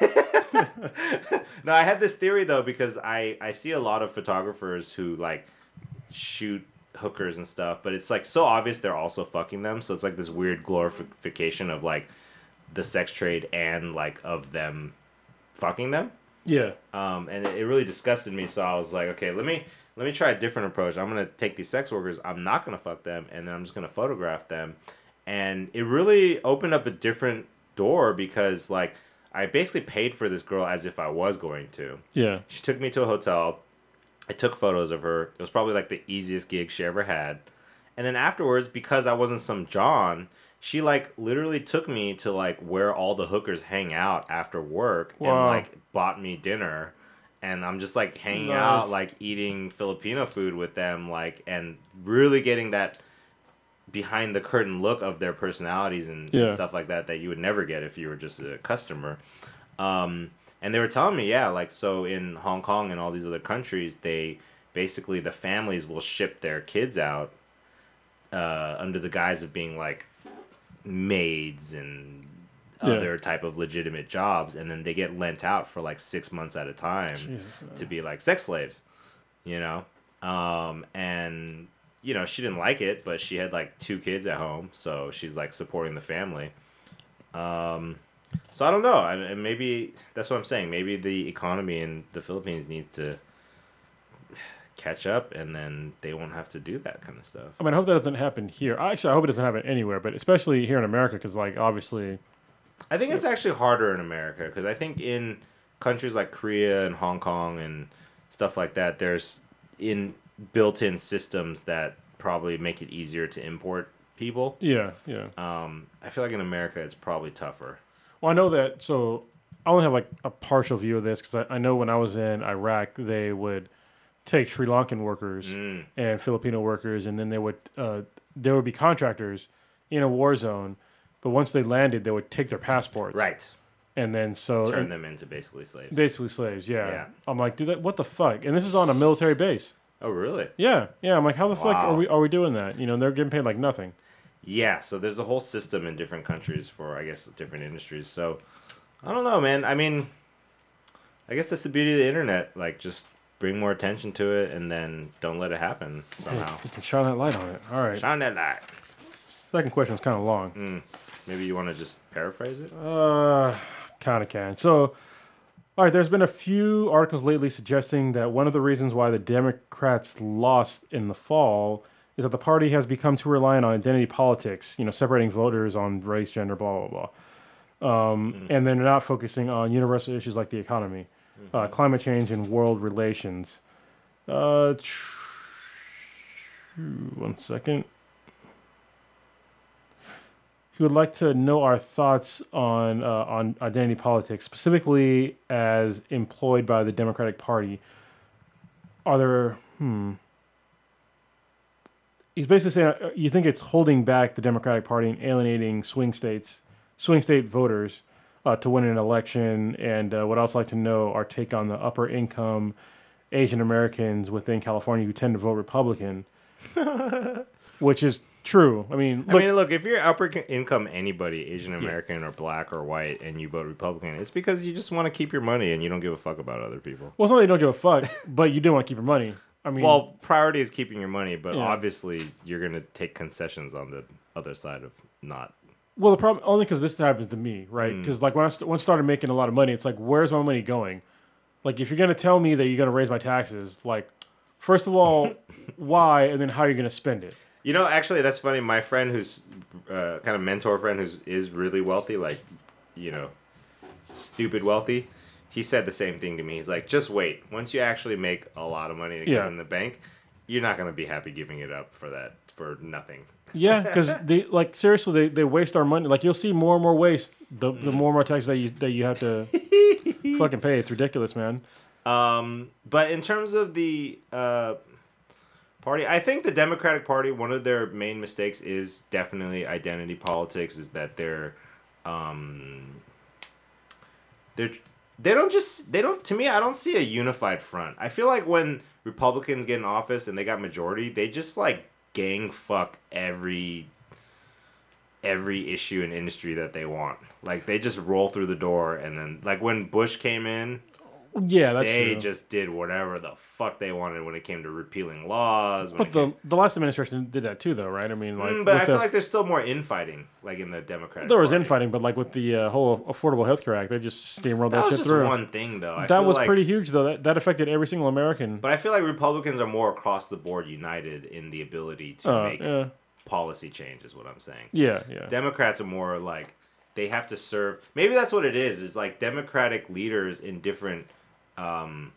no, I had this theory, though, because I, I see a lot of photographers who, like, shoot hookers and stuff, but it's, like, so obvious they're also fucking them, so it's, like, this weird glorification of, like, the sex trade and, like, of them fucking them. Yeah. Um, and it really disgusted me, so I was like, okay, let me let me try a different approach. I'm gonna take these sex workers, I'm not gonna fuck them, and then I'm just gonna photograph them. And it really opened up a different door because like I basically paid for this girl as if I was going to. Yeah. She took me to a hotel, I took photos of her. It was probably like the easiest gig she ever had. And then afterwards, because I wasn't some John, she, like, literally took me to, like, where all the hookers hang out after work. Wow. And, like, bought me dinner. And I'm just, like, hanging nice. out, like, eating Filipino food with them, like, and really getting that behind-the-curtain look of their personalities and, yeah. and stuff like that that you would never get if you were just a customer. Um, and they were telling me, yeah, like, so in Hong Kong and all these other countries, they basically, the families will ship their kids out uh, under the guise of being, like, maids and other yeah. type of legitimate jobs, and then they get lent out for like six months at a time Jesus, to be like sex slaves, you know. Um, and you know, she didn't like it, but she had like two kids at home, so she's like supporting the family. Um, so I don't know, I mean, maybe that's what I'm saying. Maybe the economy in the Philippines needs to catch up, and then they won't have to do that kind of stuff. I mean, I hope that doesn't happen here. Actually, I hope it doesn't happen anywhere, but especially here in America, because, like, obviously... I think it's know. actually harder in America, because I think in countries like Korea and Hong Kong and stuff like that, there's in built-in systems that probably make it easier to import people. Yeah, yeah. Um, I feel like in America, it's probably tougher. Well, I know that, so I only have, like, a partial view of this, because I, I know when I was in Iraq, they would... take Sri Lankan workers mm. and Filipino workers, and then they would uh, there would be contractors in a war zone, but once they landed, they would take their passports, right? And then so turn them into basically slaves. Basically slaves, yeah. yeah. I'm like, dude, that what the fuck? And this is on a military base. Oh, really? Yeah, yeah. I'm like, how the wow. fuck are we are we doing that? You know, and they're getting paid like nothing. Yeah. So there's a whole system in different countries for, I guess, different industries. So I don't know, man. I mean, I guess that's the beauty of the internet, like just. Bring more attention to it, and then don't let it happen somehow. You can shine that light on it. All right. Shine that light. Second question is kind of long. Mm. Maybe you want to just paraphrase it? Uh, kind of can. So, all right, there's been a few articles lately suggesting that one of the reasons why the Democrats lost in the fall is that the party has become too reliant on identity politics, you know, separating voters on race, gender, blah, blah, blah. Um, mm-hmm. And then they're not focusing on universal issues like the economy. Uh, climate change and world relations. Uh, one second. He would like to know our thoughts on uh, on identity politics, specifically as employed by the Democratic Party. Are there... Hmm. He's basically saying, you think it's holding back the Democratic Party and alienating swing states, swing state voters... Uh, to win an election, and uh, would also like to know our take on the upper-income Asian Americans within California who tend to vote Republican, which is True. I mean, look, I mean, look, if you're upper income anybody, Asian American yeah. or black or white, and you vote Republican, it's because you just want to keep your money and you don't give a fuck about other people. Well, it's not that you don't give a fuck, but you do want to keep your money. I mean, well, priority is keeping your money, but yeah. obviously you're going to take concessions on the other side of not. Well, the problem only because this happens to me, right? Because mm. like when I st- when I started making a lot of money, it's like, where's my money going? Like, if you're going to tell me that you're going to raise my taxes, like, first of all, why? And then how are you going to spend it? You know, actually, that's funny. My friend who's uh, kind of mentor friend who's is really wealthy, like, you know, stupid wealthy, he said the same thing to me. He's like, just wait. Once you actually make a lot of money that yeah. goes in the bank, you're not going to be happy giving it up for that, for nothing. Yeah, because, they like, seriously, they, they waste our money. Like, you'll see more and more waste the, the more and more taxes that you, that you have to fucking pay. It's ridiculous, man. Um, but in terms of the... Uh, Party, I think the Democratic Party, one of their main mistakes is definitely identity politics. Is that they're, um, they're they don't just they don't to me. I don't see a unified front. I feel like when Republicans get in office and they got majority, they just like gang fuck every every issue and industry that they want. Like they just roll through the door and then like when Bush came in. Yeah, that's they true. They just did whatever the fuck they wanted when it came to repealing laws. But the came... the last administration did that too, though, right? I mean, like, mm, but I the... feel like there's still more infighting, like in the Democratic. There was Party. infighting, but like with the uh, whole Affordable Health Care Act, they just steamrolled that, that shit just through. That was one thing, though. I that feel was like... pretty huge, though. That that affected every single American. But I feel like Republicans are more across the board united in the ability to uh, make yeah. policy change, is what I'm saying. Yeah, yeah. Democrats are more like they have to serve. Maybe that's what it is. Is like Democratic leaders in different. Um,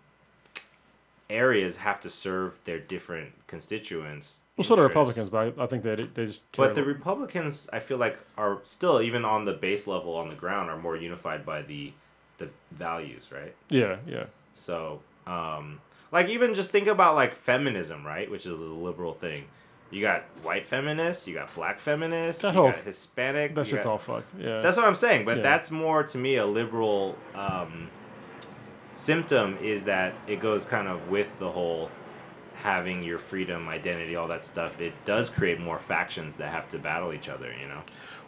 areas have to serve their different constituents. Well, so do Republicans, but I think they they just. But the about. Republicans, I feel like, are still even on the base level on the ground are more unified by the, the values, right? Yeah, yeah. So, um, like even just think about like feminism, right? Which is a liberal thing. You got white feminists, you got black feminists, that you whole, got Hispanic. That shit's got, all fucked. Yeah. That's what I'm saying, but yeah. that's more to me a liberal. Um, symptom is that it goes kind of with the whole having your freedom, identity, all that stuff. It does create more factions that have to battle each other, you know?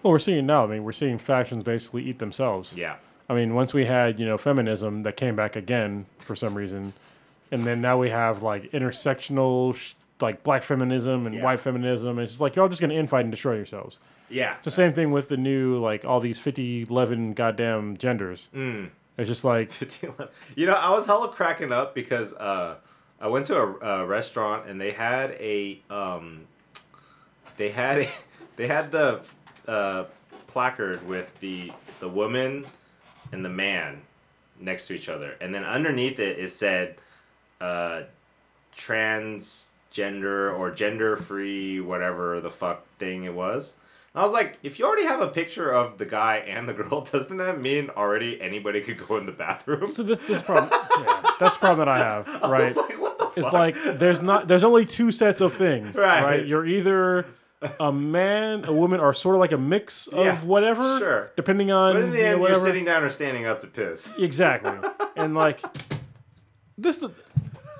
Well, we're seeing now. I mean, we're seeing factions basically eat themselves. Yeah. I mean, once we had, you know, feminism that came back again for some reason, and then now we have, like, intersectional, sh- like, black feminism and yeah. white feminism. It's just like, you're all just going to infight and destroy yourselves. Yeah. It's the same thing with the new, like, all these fifty, eleven goddamn genders. Mm. It's just like... You know, I was hella cracking up because uh, I went to a, a restaurant and they had a... Um, they had a, they had the uh, placard with the, the woman and the man next to each other. And then underneath it, it said uh, transgender or gender-free whatever the fuck thing it was. I was like, if you already have a picture of the guy and the girl, doesn't that mean already anybody could go in the bathroom? So this this problem, yeah, that's the problem that I have, right? I was like, what the fuck? It's like there's not there's only two sets of things, right? right? You're either a man, a woman, or sort of like a mix of yeah, whatever, sure. Depending on but in the you end, know, you're sitting down or standing up to piss. Exactly, and like this. The,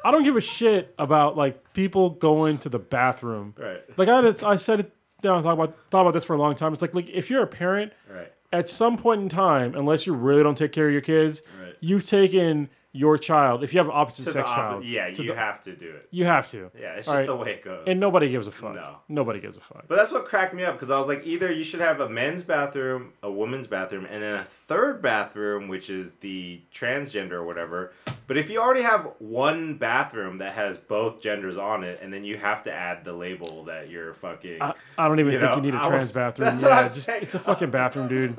I don't give a shit about like people going to the bathroom, right? Like I had, I said it. Down, thought about thought about this for a long time. It's like, like if you're a parent, right. At some point in time, unless you really don't take care of your kids, right. You've taken your child. If you have an opposite to sex op- child, yeah, you the, have to do it. You have to. Yeah, it's all just right. The way it goes. And nobody gives a fuck. No, nobody gives a fuck. But that's what cracked me up because I was like, either you should have a men's bathroom, a woman's bathroom, and then a third bathroom, which is the transgender or whatever. But if you already have one bathroom that has both genders on it, and then you have to add the label that you're fucking... I, I don't even you think know, you need a I trans was, bathroom. That's yeah, what I'm just, saying. It's a fucking bathroom, dude.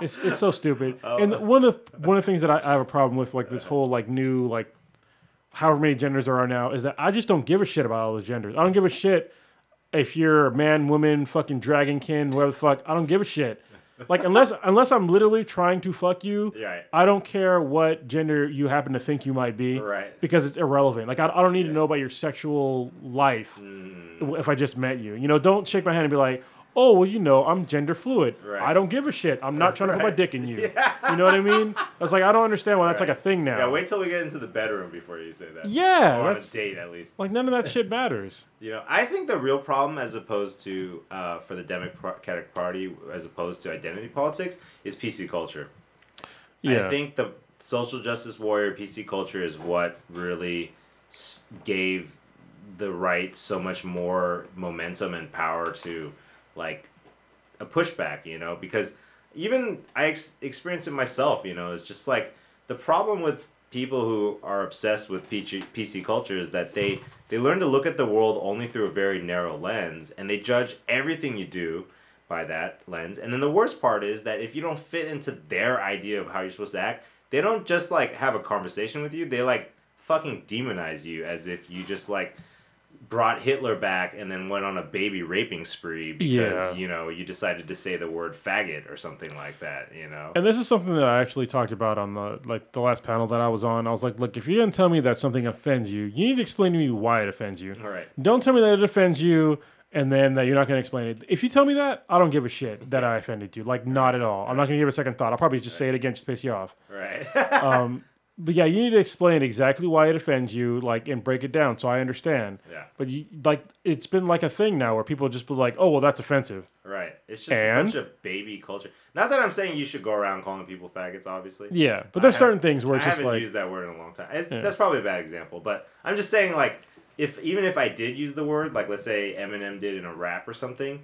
It's it's so stupid. Oh. And one of the, one of the things that I, I have a problem with, like this whole like new, like however many genders there are now, is that I just don't give a shit about all those genders. I don't give a shit if you're a man, woman, fucking dragonkin, whatever the fuck. I don't give a shit. Like, unless unless I'm literally trying to fuck you, yeah. I don't care what gender you happen to think you might be. Right. Because it's irrelevant. Like, I, I don't need yeah. to know about your sexual life mm. if I just met you. You know, don't shake my hand and be like, oh, well, you know, I'm gender fluid. Right. I don't give a shit. I'm not trying right. to put my dick in you. Yeah. You know what I mean? I was like, I don't understand why that's right. like a thing now. Yeah, wait till we get into the bedroom before you say that. Yeah. Or on a date, at least. Like, none of that shit matters. You know, I think the real problem, as opposed to, uh, for the Democratic Party, as opposed to identity politics, is P C culture. Yeah. I think the social justice warrior P C culture is what really gave the right so much more momentum and power to... like a pushback, you know, because even I ex- experienced it myself, you know, it's just like the problem with people who are obsessed with P C culture is that they, they learn to look at the world only through a very narrow lens, and they judge everything you do by that lens. And then the worst part is that if you don't fit into their idea of how you're supposed to act, they don't just like have a conversation with you. They like fucking demonize you as if you just like brought Hitler back and then went on a baby raping spree because, yeah. you know, you decided to say the word faggot or something like that, you know? And this is something that I actually talked about on the, like, the last panel that I was on. I was like, look, if you're going to tell me that something offends you, you need to explain to me why it offends you. All right. Don't tell me that it offends you and then that you're not going to explain it. If you tell me that, I don't give a shit that I offended you. Like, not at all. I'm not going to give it a second thought. I'll probably just right. say it again just to piss you off. Right. um... But yeah, you need to explain exactly why it offends you, like, and break it down so I understand. Yeah. But you, like, it's been like a thing now where people just be like, "Oh, well, that's offensive." Right. It's just and? a bunch of baby culture. Not that I'm saying you should go around calling people faggots, obviously. Yeah, but there's I certain things where it's I just like I haven't used that word in a long time. It's, yeah. That's probably a bad example, but I'm just saying, like, if even if I did use the word, like, let's say Eminem did in a rap or something,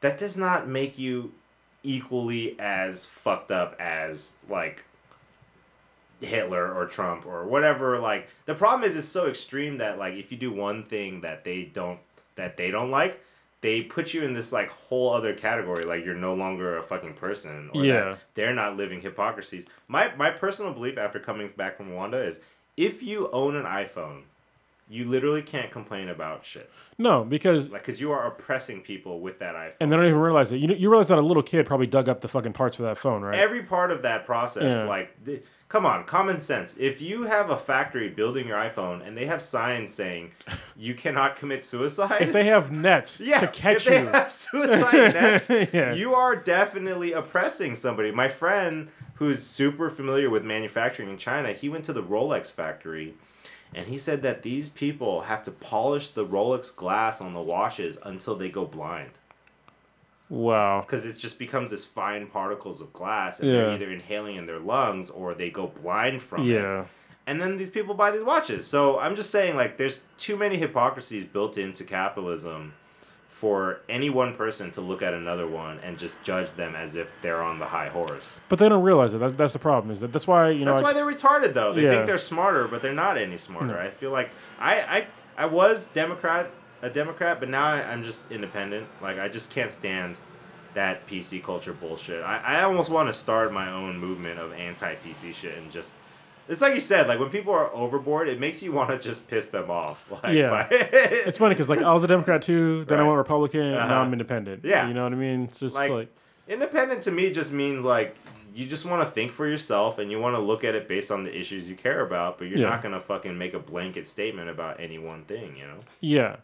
that does not make you equally as fucked up as like Hitler or Trump or whatever. Like, the problem is it's so extreme that, like, if you do one thing that they don't that they don't like, they put you in this like whole other category, like you're no longer a fucking person, or yeah. that they're not living hypocrisies. My my personal belief after coming back from Rwanda is if you own an iPhone, you literally can't complain about shit. No, because... like, because you are oppressing people with that iPhone. And they don't even realize it. You know, you realize that a little kid probably dug up the fucking parts for that phone, right? Every part of that process, yeah. like... Th- come on, common sense. If you have a factory building your iPhone and they have signs saying you cannot commit suicide... if they have nets yeah, to catch you... if they you. have suicide nets, yeah. you are definitely oppressing somebody. My friend, who's super familiar with manufacturing in China, he went to the Rolex factory... and he said that these people have to polish the Rolex glass on the watches until they go blind. Wow. Because it just becomes this fine particles of glass, and yeah. they're either inhaling in their lungs or they go blind from yeah. it. Yeah. And then these people buy these watches. So I'm just saying, like, there's too many hypocrisies built into capitalism for any one person to look at another one and just judge them as if they're on the high horse. But they don't realize it. That's, that's the problem. Is that that's why you know. That's I, why they're retarded, though. They yeah. think they're smarter, but they're not any smarter. Mm. I feel like I, I I was Democrat, a Democrat, but now I, I'm just independent. Like, I just can't stand that P C culture bullshit. I, I almost want to start my own movement of anti-P C shit and just. It's like you said, like, when people are overboard, it makes you want to just piss them off. Like, yeah. It's funny because, like, I was a Democrat, too, then right. I went Republican, uh-huh. now I'm independent. Yeah. You know what I mean? It's just, like, like... independent to me just means, like, you just want to think for yourself and you want to look at it based on the issues you care about, but you're yeah. not going to fucking make a blanket statement about any one thing, you know? Yeah.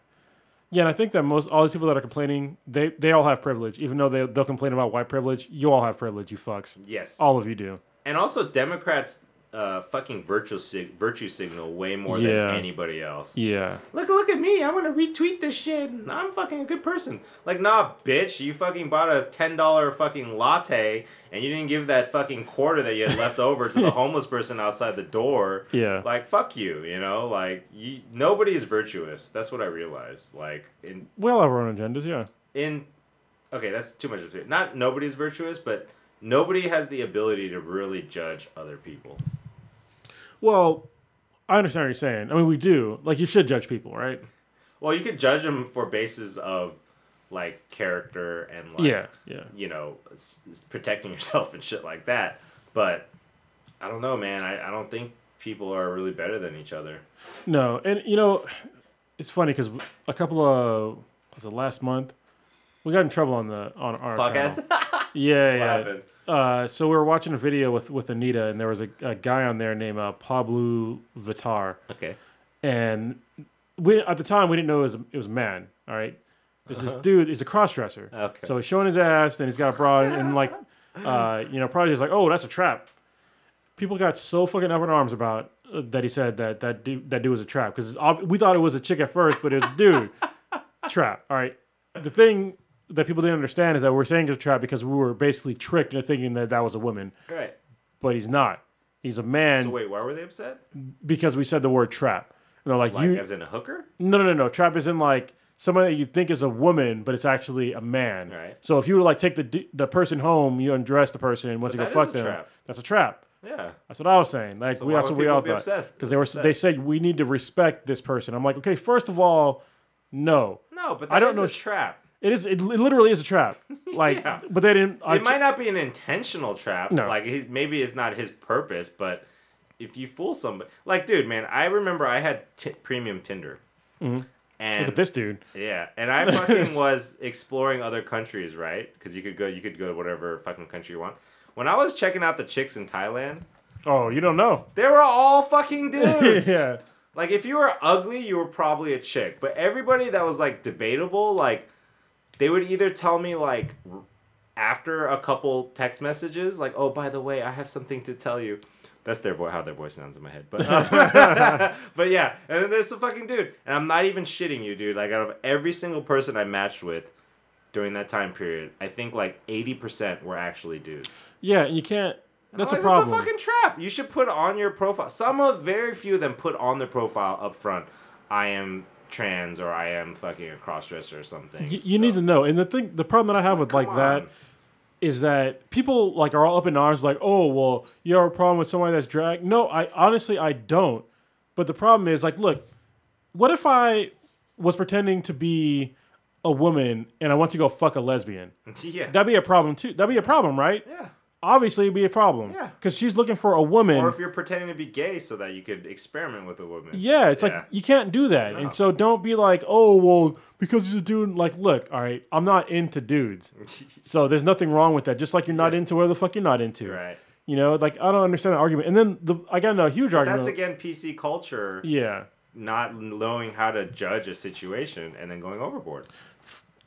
Yeah, and I think that most all these people that are complaining, they, they all have privilege. Even though they, they'll complain about white privilege, you all have privilege, you fucks. Yes. All of you do. And also, Democrats... Uh, fucking virtue sig- virtue signal way more yeah. than anybody else. Yeah. Look, look at me. I want to retweet this shit. I'm fucking a good person. Like, nah, bitch. You fucking bought a ten dollars fucking latte and you didn't give that fucking quarter that you had left over to the homeless person outside the door. Yeah. Like, fuck you, you know? Like, you, nobody is virtuous. That's what I realized. Like, in... we all have our own agendas, yeah. In... okay, that's too much of it. Not nobody's virtuous, but nobody has the ability to really judge other people. Well, I understand what you're saying. I mean, we do. Like, you should judge people, right? Well, you could judge them for basis of, like, character and, like, yeah, yeah. you know, protecting yourself and shit like that. But I don't know, man. I, I don't think people are really better than each other. No. And, you know, it's funny because a couple of, was it last month? We got in trouble on the on our podcast. yeah, yeah. What happened? Uh, so we were watching a video with, with Anita, and there was a, a guy on there named uh, Pablo Vittar. Okay. And we at the time, we didn't know it was a, it was a man, all right? There's uh-huh. this dude, he's a cross-dresser. Okay. So he's showing his ass, and he's got a bra, and, and like, uh, you know, probably just like, oh, that's a trap. People got so fucking up in arms about uh, that he said that that dude, that dude was a trap. Because we thought it was a chick at first, but it was a dude. Trap. All right. The thing that people didn't understand is that we're saying it's a trap because we were basically tricked into thinking that that was a woman. Right. But he's not. He's a man. So wait, why were they upset? Because we said the word trap. And they're like, like you, as in a hooker? No, no, no, no. Trap is in like somebody that you think is a woman, but it's actually a man. Right. So if you were like take the the person home, you undress the person and want but to go fuck them. Trap. That's a trap. Yeah. That's what I was saying. Like so we that's what we all be thought. Because they were upset. They said we need to respect this person. I'm like, okay, first of all, no. No, but that I don't is know a trap. It is. It literally is a trap. Like, yeah. But they didn't. Uh, it might not be an intentional trap. No. Like, he's, maybe it's not his purpose. But if you fool somebody, like, dude, man, I remember I had t- premium Tinder. Mm-hmm. And look at this dude. Yeah, and I fucking was exploring other countries, right? Because you could go, you could go to whatever fucking country you want. When I was checking out the chicks in Thailand. Oh, you don't know. They were all fucking dudes. Yeah. Like, if you were ugly, you were probably a chick. But everybody that was, like, debatable, like, they would either tell me, like, after a couple text messages, like, oh, by the way, I have something to tell you. That's their vo- how their voice sounds in my head. But, uh, but yeah, and then there's the fucking dude. And I'm not even shitting you, dude. Like, out of every single person I matched with during that time period, I think, like, eighty percent were actually dudes. Yeah, and you can't. That's like, a problem. That's a fucking trap. You should put on your profile. Some of very few of them put on their profile up front. I am trans, or I am fucking a crossdresser or something. Y- you so. need to know. And the thing, the problem that I have with Come like on. that is that people like are all up in arms, like, oh, well, you have a problem with somebody that's drag. No, I honestly I don't. But the problem is like, look, what if I was pretending to be a woman and I want to go fuck a lesbian? Yeah, that'd be a problem too. That'd be a problem, right? Yeah. Obviously, it'd be a problem. Yeah. Because she's looking for a woman. Or if you're pretending to be gay so that you could experiment with a woman. Yeah, it's yeah. like, you can't do that. No. And so don't be like, oh, well, because he's a dude. Like, look, all right, I'm not into dudes. So there's nothing wrong with that. Just like you're not yeah. into whatever the fuck you're not into. Right. You know, like, I don't understand the argument. And then the, I got a huge but argument. That's, again, P C culture. Yeah. Not knowing how to judge a situation and then going overboard.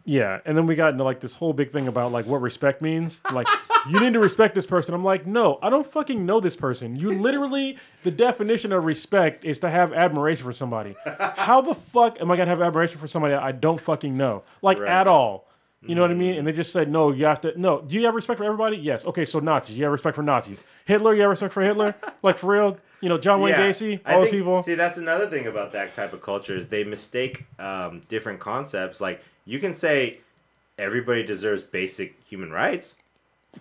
Yeah, and then we got into, like, this whole big thing about, like, what respect means. Like, you need to respect this person. I'm like, no, I don't fucking know this person. You literally, the definition of respect is to have admiration for somebody. How the fuck am I going to have admiration for somebody I don't fucking know? Like, right. at all. You mm-hmm. know what I mean? And they just said, no, you have to, no. Do you have respect for everybody? Yes. Okay, so Nazis. You have respect for Nazis. Hitler, you have respect for Hitler? Like, for real? You know, John Wayne yeah. Gacy, all I think, those people. See, that's another thing about that type of culture is they mistake um, different concepts. Like, you can say everybody deserves basic human rights.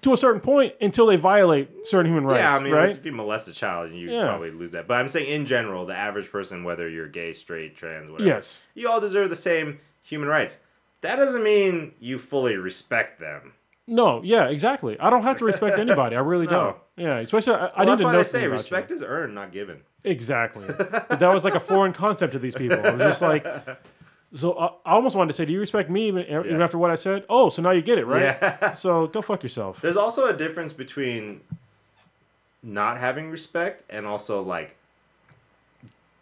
To a certain point, until they violate certain human rights, Yeah, I mean, right? if you molest a child, you yeah. probably lose that. But I'm saying in general, the average person, whether you're gay, straight, trans, whatever, yes. you all deserve the same human rights. That doesn't mean you fully respect them. No, yeah, exactly. I don't have to respect anybody. I really no. don't. Yeah, especially I, well, I didn't know. That's why they say respect is earned, not given. Exactly. But that was like a foreign concept to these people. I was just like, so I, I almost wanted to say, do you respect me even, yeah. even after what I said? Oh, so now you get it, right? Yeah. So go fuck yourself. There's also a difference between not having respect and also like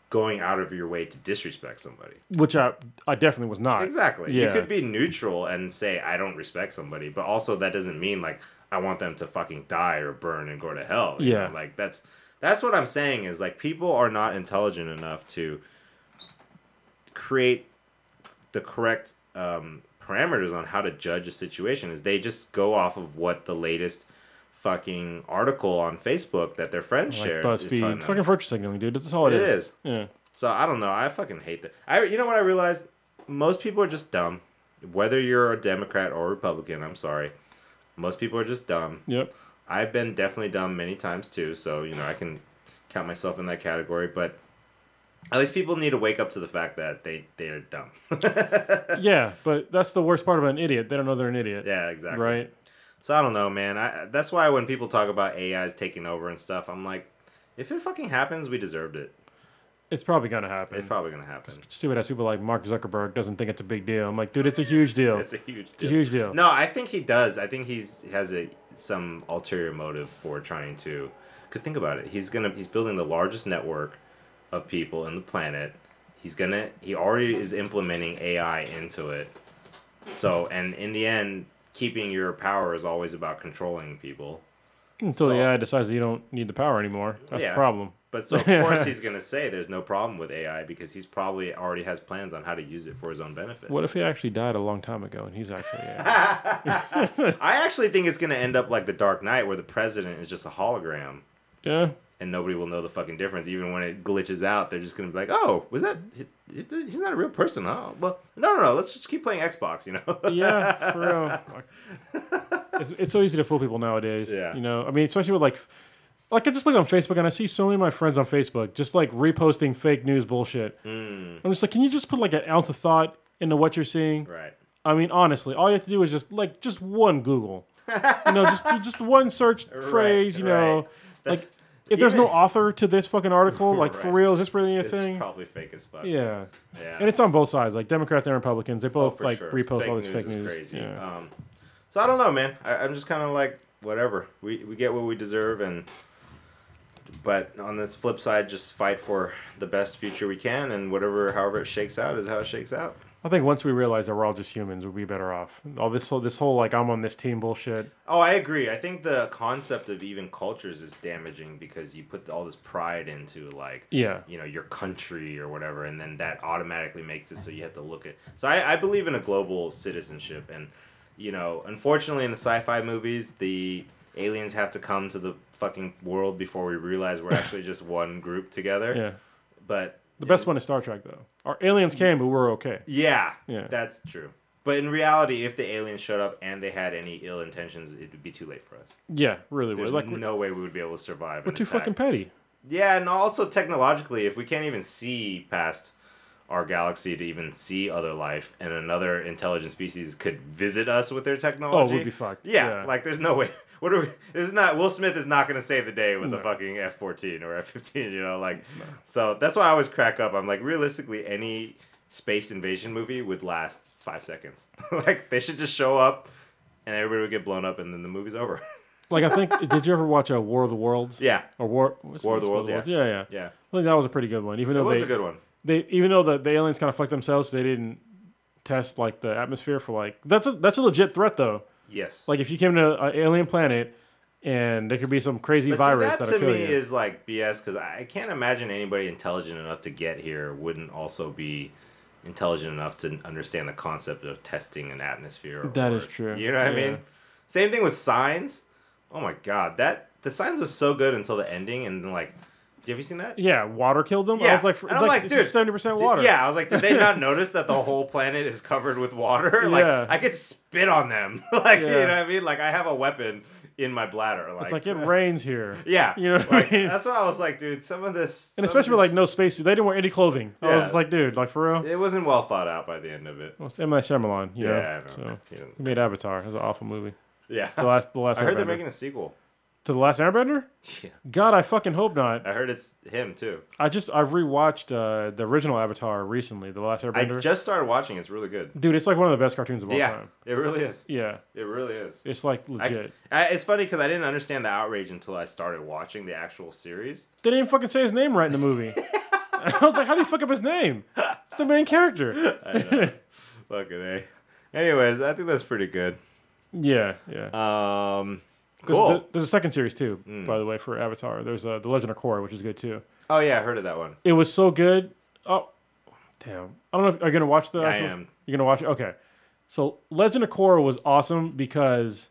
going out of your way to disrespect somebody. Which I I definitely was not. Exactly. Yeah. You could be neutral and say, I don't respect somebody, but also that doesn't mean like I want them to fucking die or burn and go to hell. You yeah. know? Like that's that's what I'm saying is like people are not intelligent enough to create the correct um, parameters on how to judge a situation. Is they just go off of what the latest fucking article on Facebook that their friends like shared. BuzzFeed. Fucking virtue signaling, dude. That's all it, it is. It is. Yeah. So I don't know. I fucking hate that. I you know what I realized? Most people are just dumb. Whether you're a Democrat or a Republican, I'm sorry. Most people are just dumb. Yep. I've been definitely dumb many times too, so you know I can count myself in that category. But at least people need to wake up to the fact that they they are dumb. Yeah, but that's the worst part about an idiot. They don't know they're an idiot. Yeah, exactly. Right. So I don't know, man. I, that's why when people talk about A Is taking over and stuff, I'm like, if it fucking happens, we deserved it. It's probably going to happen. It's probably going to happen. Stupid ass people like Mark Zuckerberg doesn't think it's a big deal. I'm like, dude, it's a huge deal. It's a huge deal. It's a huge deal. No, I think he does. I think he's has a some ulterior motive for trying to. Because think about it. He's gonna he's building the largest network of people in the planet. He's gonna he already is implementing A I into it. So, and in the end, keeping your power is always about controlling people. Until so, the A I decides that you don't need the power anymore. That's yeah. the problem. But so, of course, he's going to say there's no problem with A I because he's probably already has plans on how to use it for his own benefit. What if he actually died a long time ago and he's actually A I? I actually think it's going to end up like The Dark Knight where the president is just a hologram. Yeah. And nobody will know the fucking difference. Even when it glitches out, they're just going to be like, oh, was that... He's not a real person, huh? Well, no, no, no. Let's just keep playing Xbox, you know? Yeah, for real. It's, it's so easy to fool people nowadays. Yeah. You know? I mean, especially with, like... Like, I just look on Facebook, and I see so many of my friends on Facebook just, like, reposting fake news bullshit. Mm. I'm just like, can you just put, like, an ounce of thought into what you're seeing? Right. I mean, honestly, all you have to do is just, like, just one Google. You know, just just one search phrase, right, you know. Right. Like, if even, there's no author to this fucking article, like, right. for real, is this really a it's thing? It's probably fake as fuck. Yeah. yeah. And it's on both sides. Like, Democrats and Republicans, they both, oh, like, sure. repost fake all this news fake news. Is crazy. Yeah. Um, so, I don't know, man. I, I'm just kind of like, whatever. We We get what we deserve, and... But on this flip side, just fight for the best future we can, and whatever, however it shakes out is how it shakes out. I think once we realize that we're all just humans, we'll be better off. All this whole, this whole like I'm on this team bullshit. Oh, I agree. I think the concept of even cultures is damaging because you put all this pride into like, yeah. you know, your country or whatever, and then that automatically makes it so you have to look at. So I, I believe in a global citizenship, and you know, unfortunately, in the sci-fi movies, the aliens have to come to the fucking world before we realize we're actually just one group together. Yeah. But the best it, one is Star Trek, though. Our aliens came, but we're okay. Yeah. Yeah. That's true. But in reality, if the aliens showed up and they had any ill intentions, it would be too late for us. Yeah, really would. There's like, no way we would be able to survive. We're too attack. fucking petty. Yeah, and also technologically, if we can't even see past our galaxy to even see other life, and another intelligent species could visit us with their technology. Oh, we'd be fucked. Yeah, yeah. Like there's no way. What are we? This is not Will Smith is not going to save the day with no. a fucking F fourteen or F fifteen. You know, like no. so that's why I always crack up. I'm like, realistically, any space invasion movie would last five seconds. Like they should just show up, and everybody would get blown up, and then the movie's over. Like I think, did you ever watch a War of the Worlds? Yeah. Or War War of the Worlds? Yeah. yeah, yeah, yeah. I think that was a pretty good one. Even though it was they, a good one. They even though the, the aliens kind of fucked themselves, they didn't test like the atmosphere for like that's a, that's a legit threat though. Yes. Like, if you came to an alien planet, and there could be some crazy but virus that'll kill you. That, to me, you. is, like, B S, because I can't imagine anybody intelligent enough to get here wouldn't also be intelligent enough to understand the concept of testing an atmosphere. Or that or, is true. You know what yeah. I mean? Same thing with Signs. Oh, my God. that The Signs was so good until the ending, and then, like... Have you seen that? Yeah, water killed them. Yeah. I was like, and I'm like, like dude, seventy percent water. Did, yeah, I was like, did they not notice that the whole planet is covered with water? Like, yeah. I could spit on them. Like, yeah. you know what I mean? Like, I have a weapon in my bladder. Like, it's like, it rains here. Yeah. You know what like, I mean? That's why I was like, dude, some of this... And especially with, like, no space. They didn't wear any clothing. Yeah. I was like, dude, like, for real? It wasn't well thought out by the end of it. Well, it's M. Night Shyamalan. You know? Yeah, I don't know. So, he made Avatar. It was an awful movie. Yeah. The last, the last I heard Airbender. They're making a sequel. To The Last Airbender? Yeah. God, I fucking hope not. I heard it's him, too. I just, I've rewatched uh, the original Avatar recently, The Last Airbender. I just started watching. It's really good. Dude, it's like one of the best cartoons of all yeah, time. Yeah, it really is. Yeah. It really is. It's like legit. I, I, it's funny because I didn't understand the outrage until I started watching the actual series. They didn't even fucking say his name right in the movie. I was like, how do you fuck up his name? It's the main character. I know. Fucking A. Anyways, I think that's pretty good. Yeah, yeah. Um... Cool. There's a second series, too, mm. by the way, for Avatar. There's uh, The Legend of Korra, which is good, too. Oh, yeah, I heard of that one. It was so good. Oh, damn. I don't know if you're going to watch the yeah, actual... I am. You're going to watch it? Okay. So, Legend of Korra was awesome because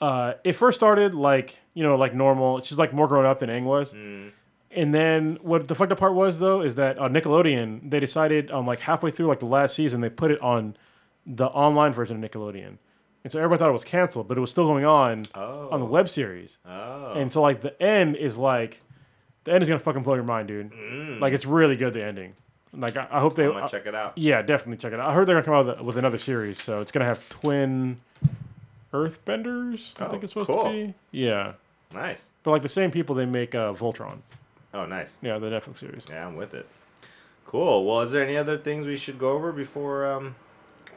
uh, it first started, like, you know, like normal. She's, like, more grown up than Aang was. Mm. And then what the fucked up part was, though, is that on Nickelodeon, they decided, um, like, halfway through, like, the last season, they put it on the online version of Nickelodeon. And so everybody thought it was canceled, but it was still going on oh. on the web series. Oh. And so, like, the end is, like, the end is going to fucking blow your mind, dude. Mm. Like, it's really good, the ending. Like, I, I hope they... I'm going to check it out. Yeah, definitely check it out. I heard they're going to come out with, with another series, so it's going to have twin Earthbenders, I oh, think it's supposed cool. to be. Yeah. Nice. But, like, the same people, they make uh, Voltron. Oh, nice. Yeah, the Netflix series. Yeah, I'm with it. Cool. Well, is there any other things we should go over before... Um...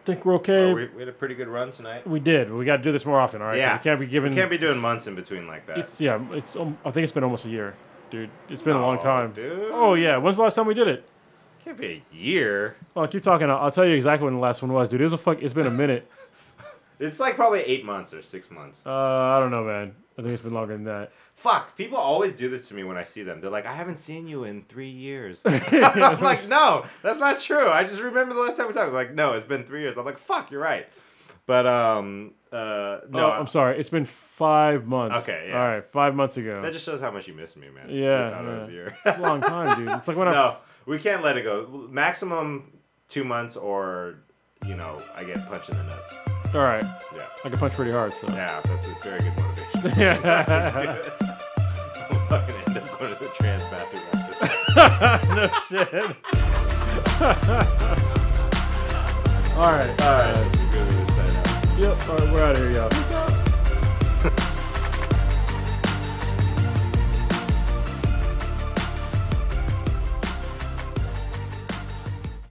I think we're okay. Oh, we, we had a pretty good run tonight. We did. We got to do this more often, all right? Yeah. We can't be giving. We can't be doing months in between like that. It's, yeah, it's. Um, I think it's been almost a year, dude. It's been oh, a long time. Dude. Oh yeah. When's the last time we did it? Can't be a year. Well, I keep talking. I'll, I'll tell you exactly when the last one was, dude. It was a fuck. It's been a minute. It's like probably eight months or six months. Uh, I don't know, man. I think it's been longer than that. Fuck. People always do this to me when I see them. They're like, I haven't seen you in three years. I'm like, no, that's not true. I just remember the last time we talked. Like, no, it's been three years. I'm like, fuck, you're right. But, um, uh, no. Oh, I'm sorry. It's been five months. Okay, yeah. All right, five months ago. That just shows how much you miss me, man. Yeah. yeah. It was a year. It's a long time, dude. It's like when I... No, f- we can't let it go. Maximum two months or, you know, I get punched in the nuts. All right. Yeah. I can punch pretty hard, so. Yeah, that's a very good motivation. Yeah. That's it, dude. I'll fucking end up going to the trans bathroom after. No shit. All right. All right. All right. Yep, alright, we're out of here, y'all.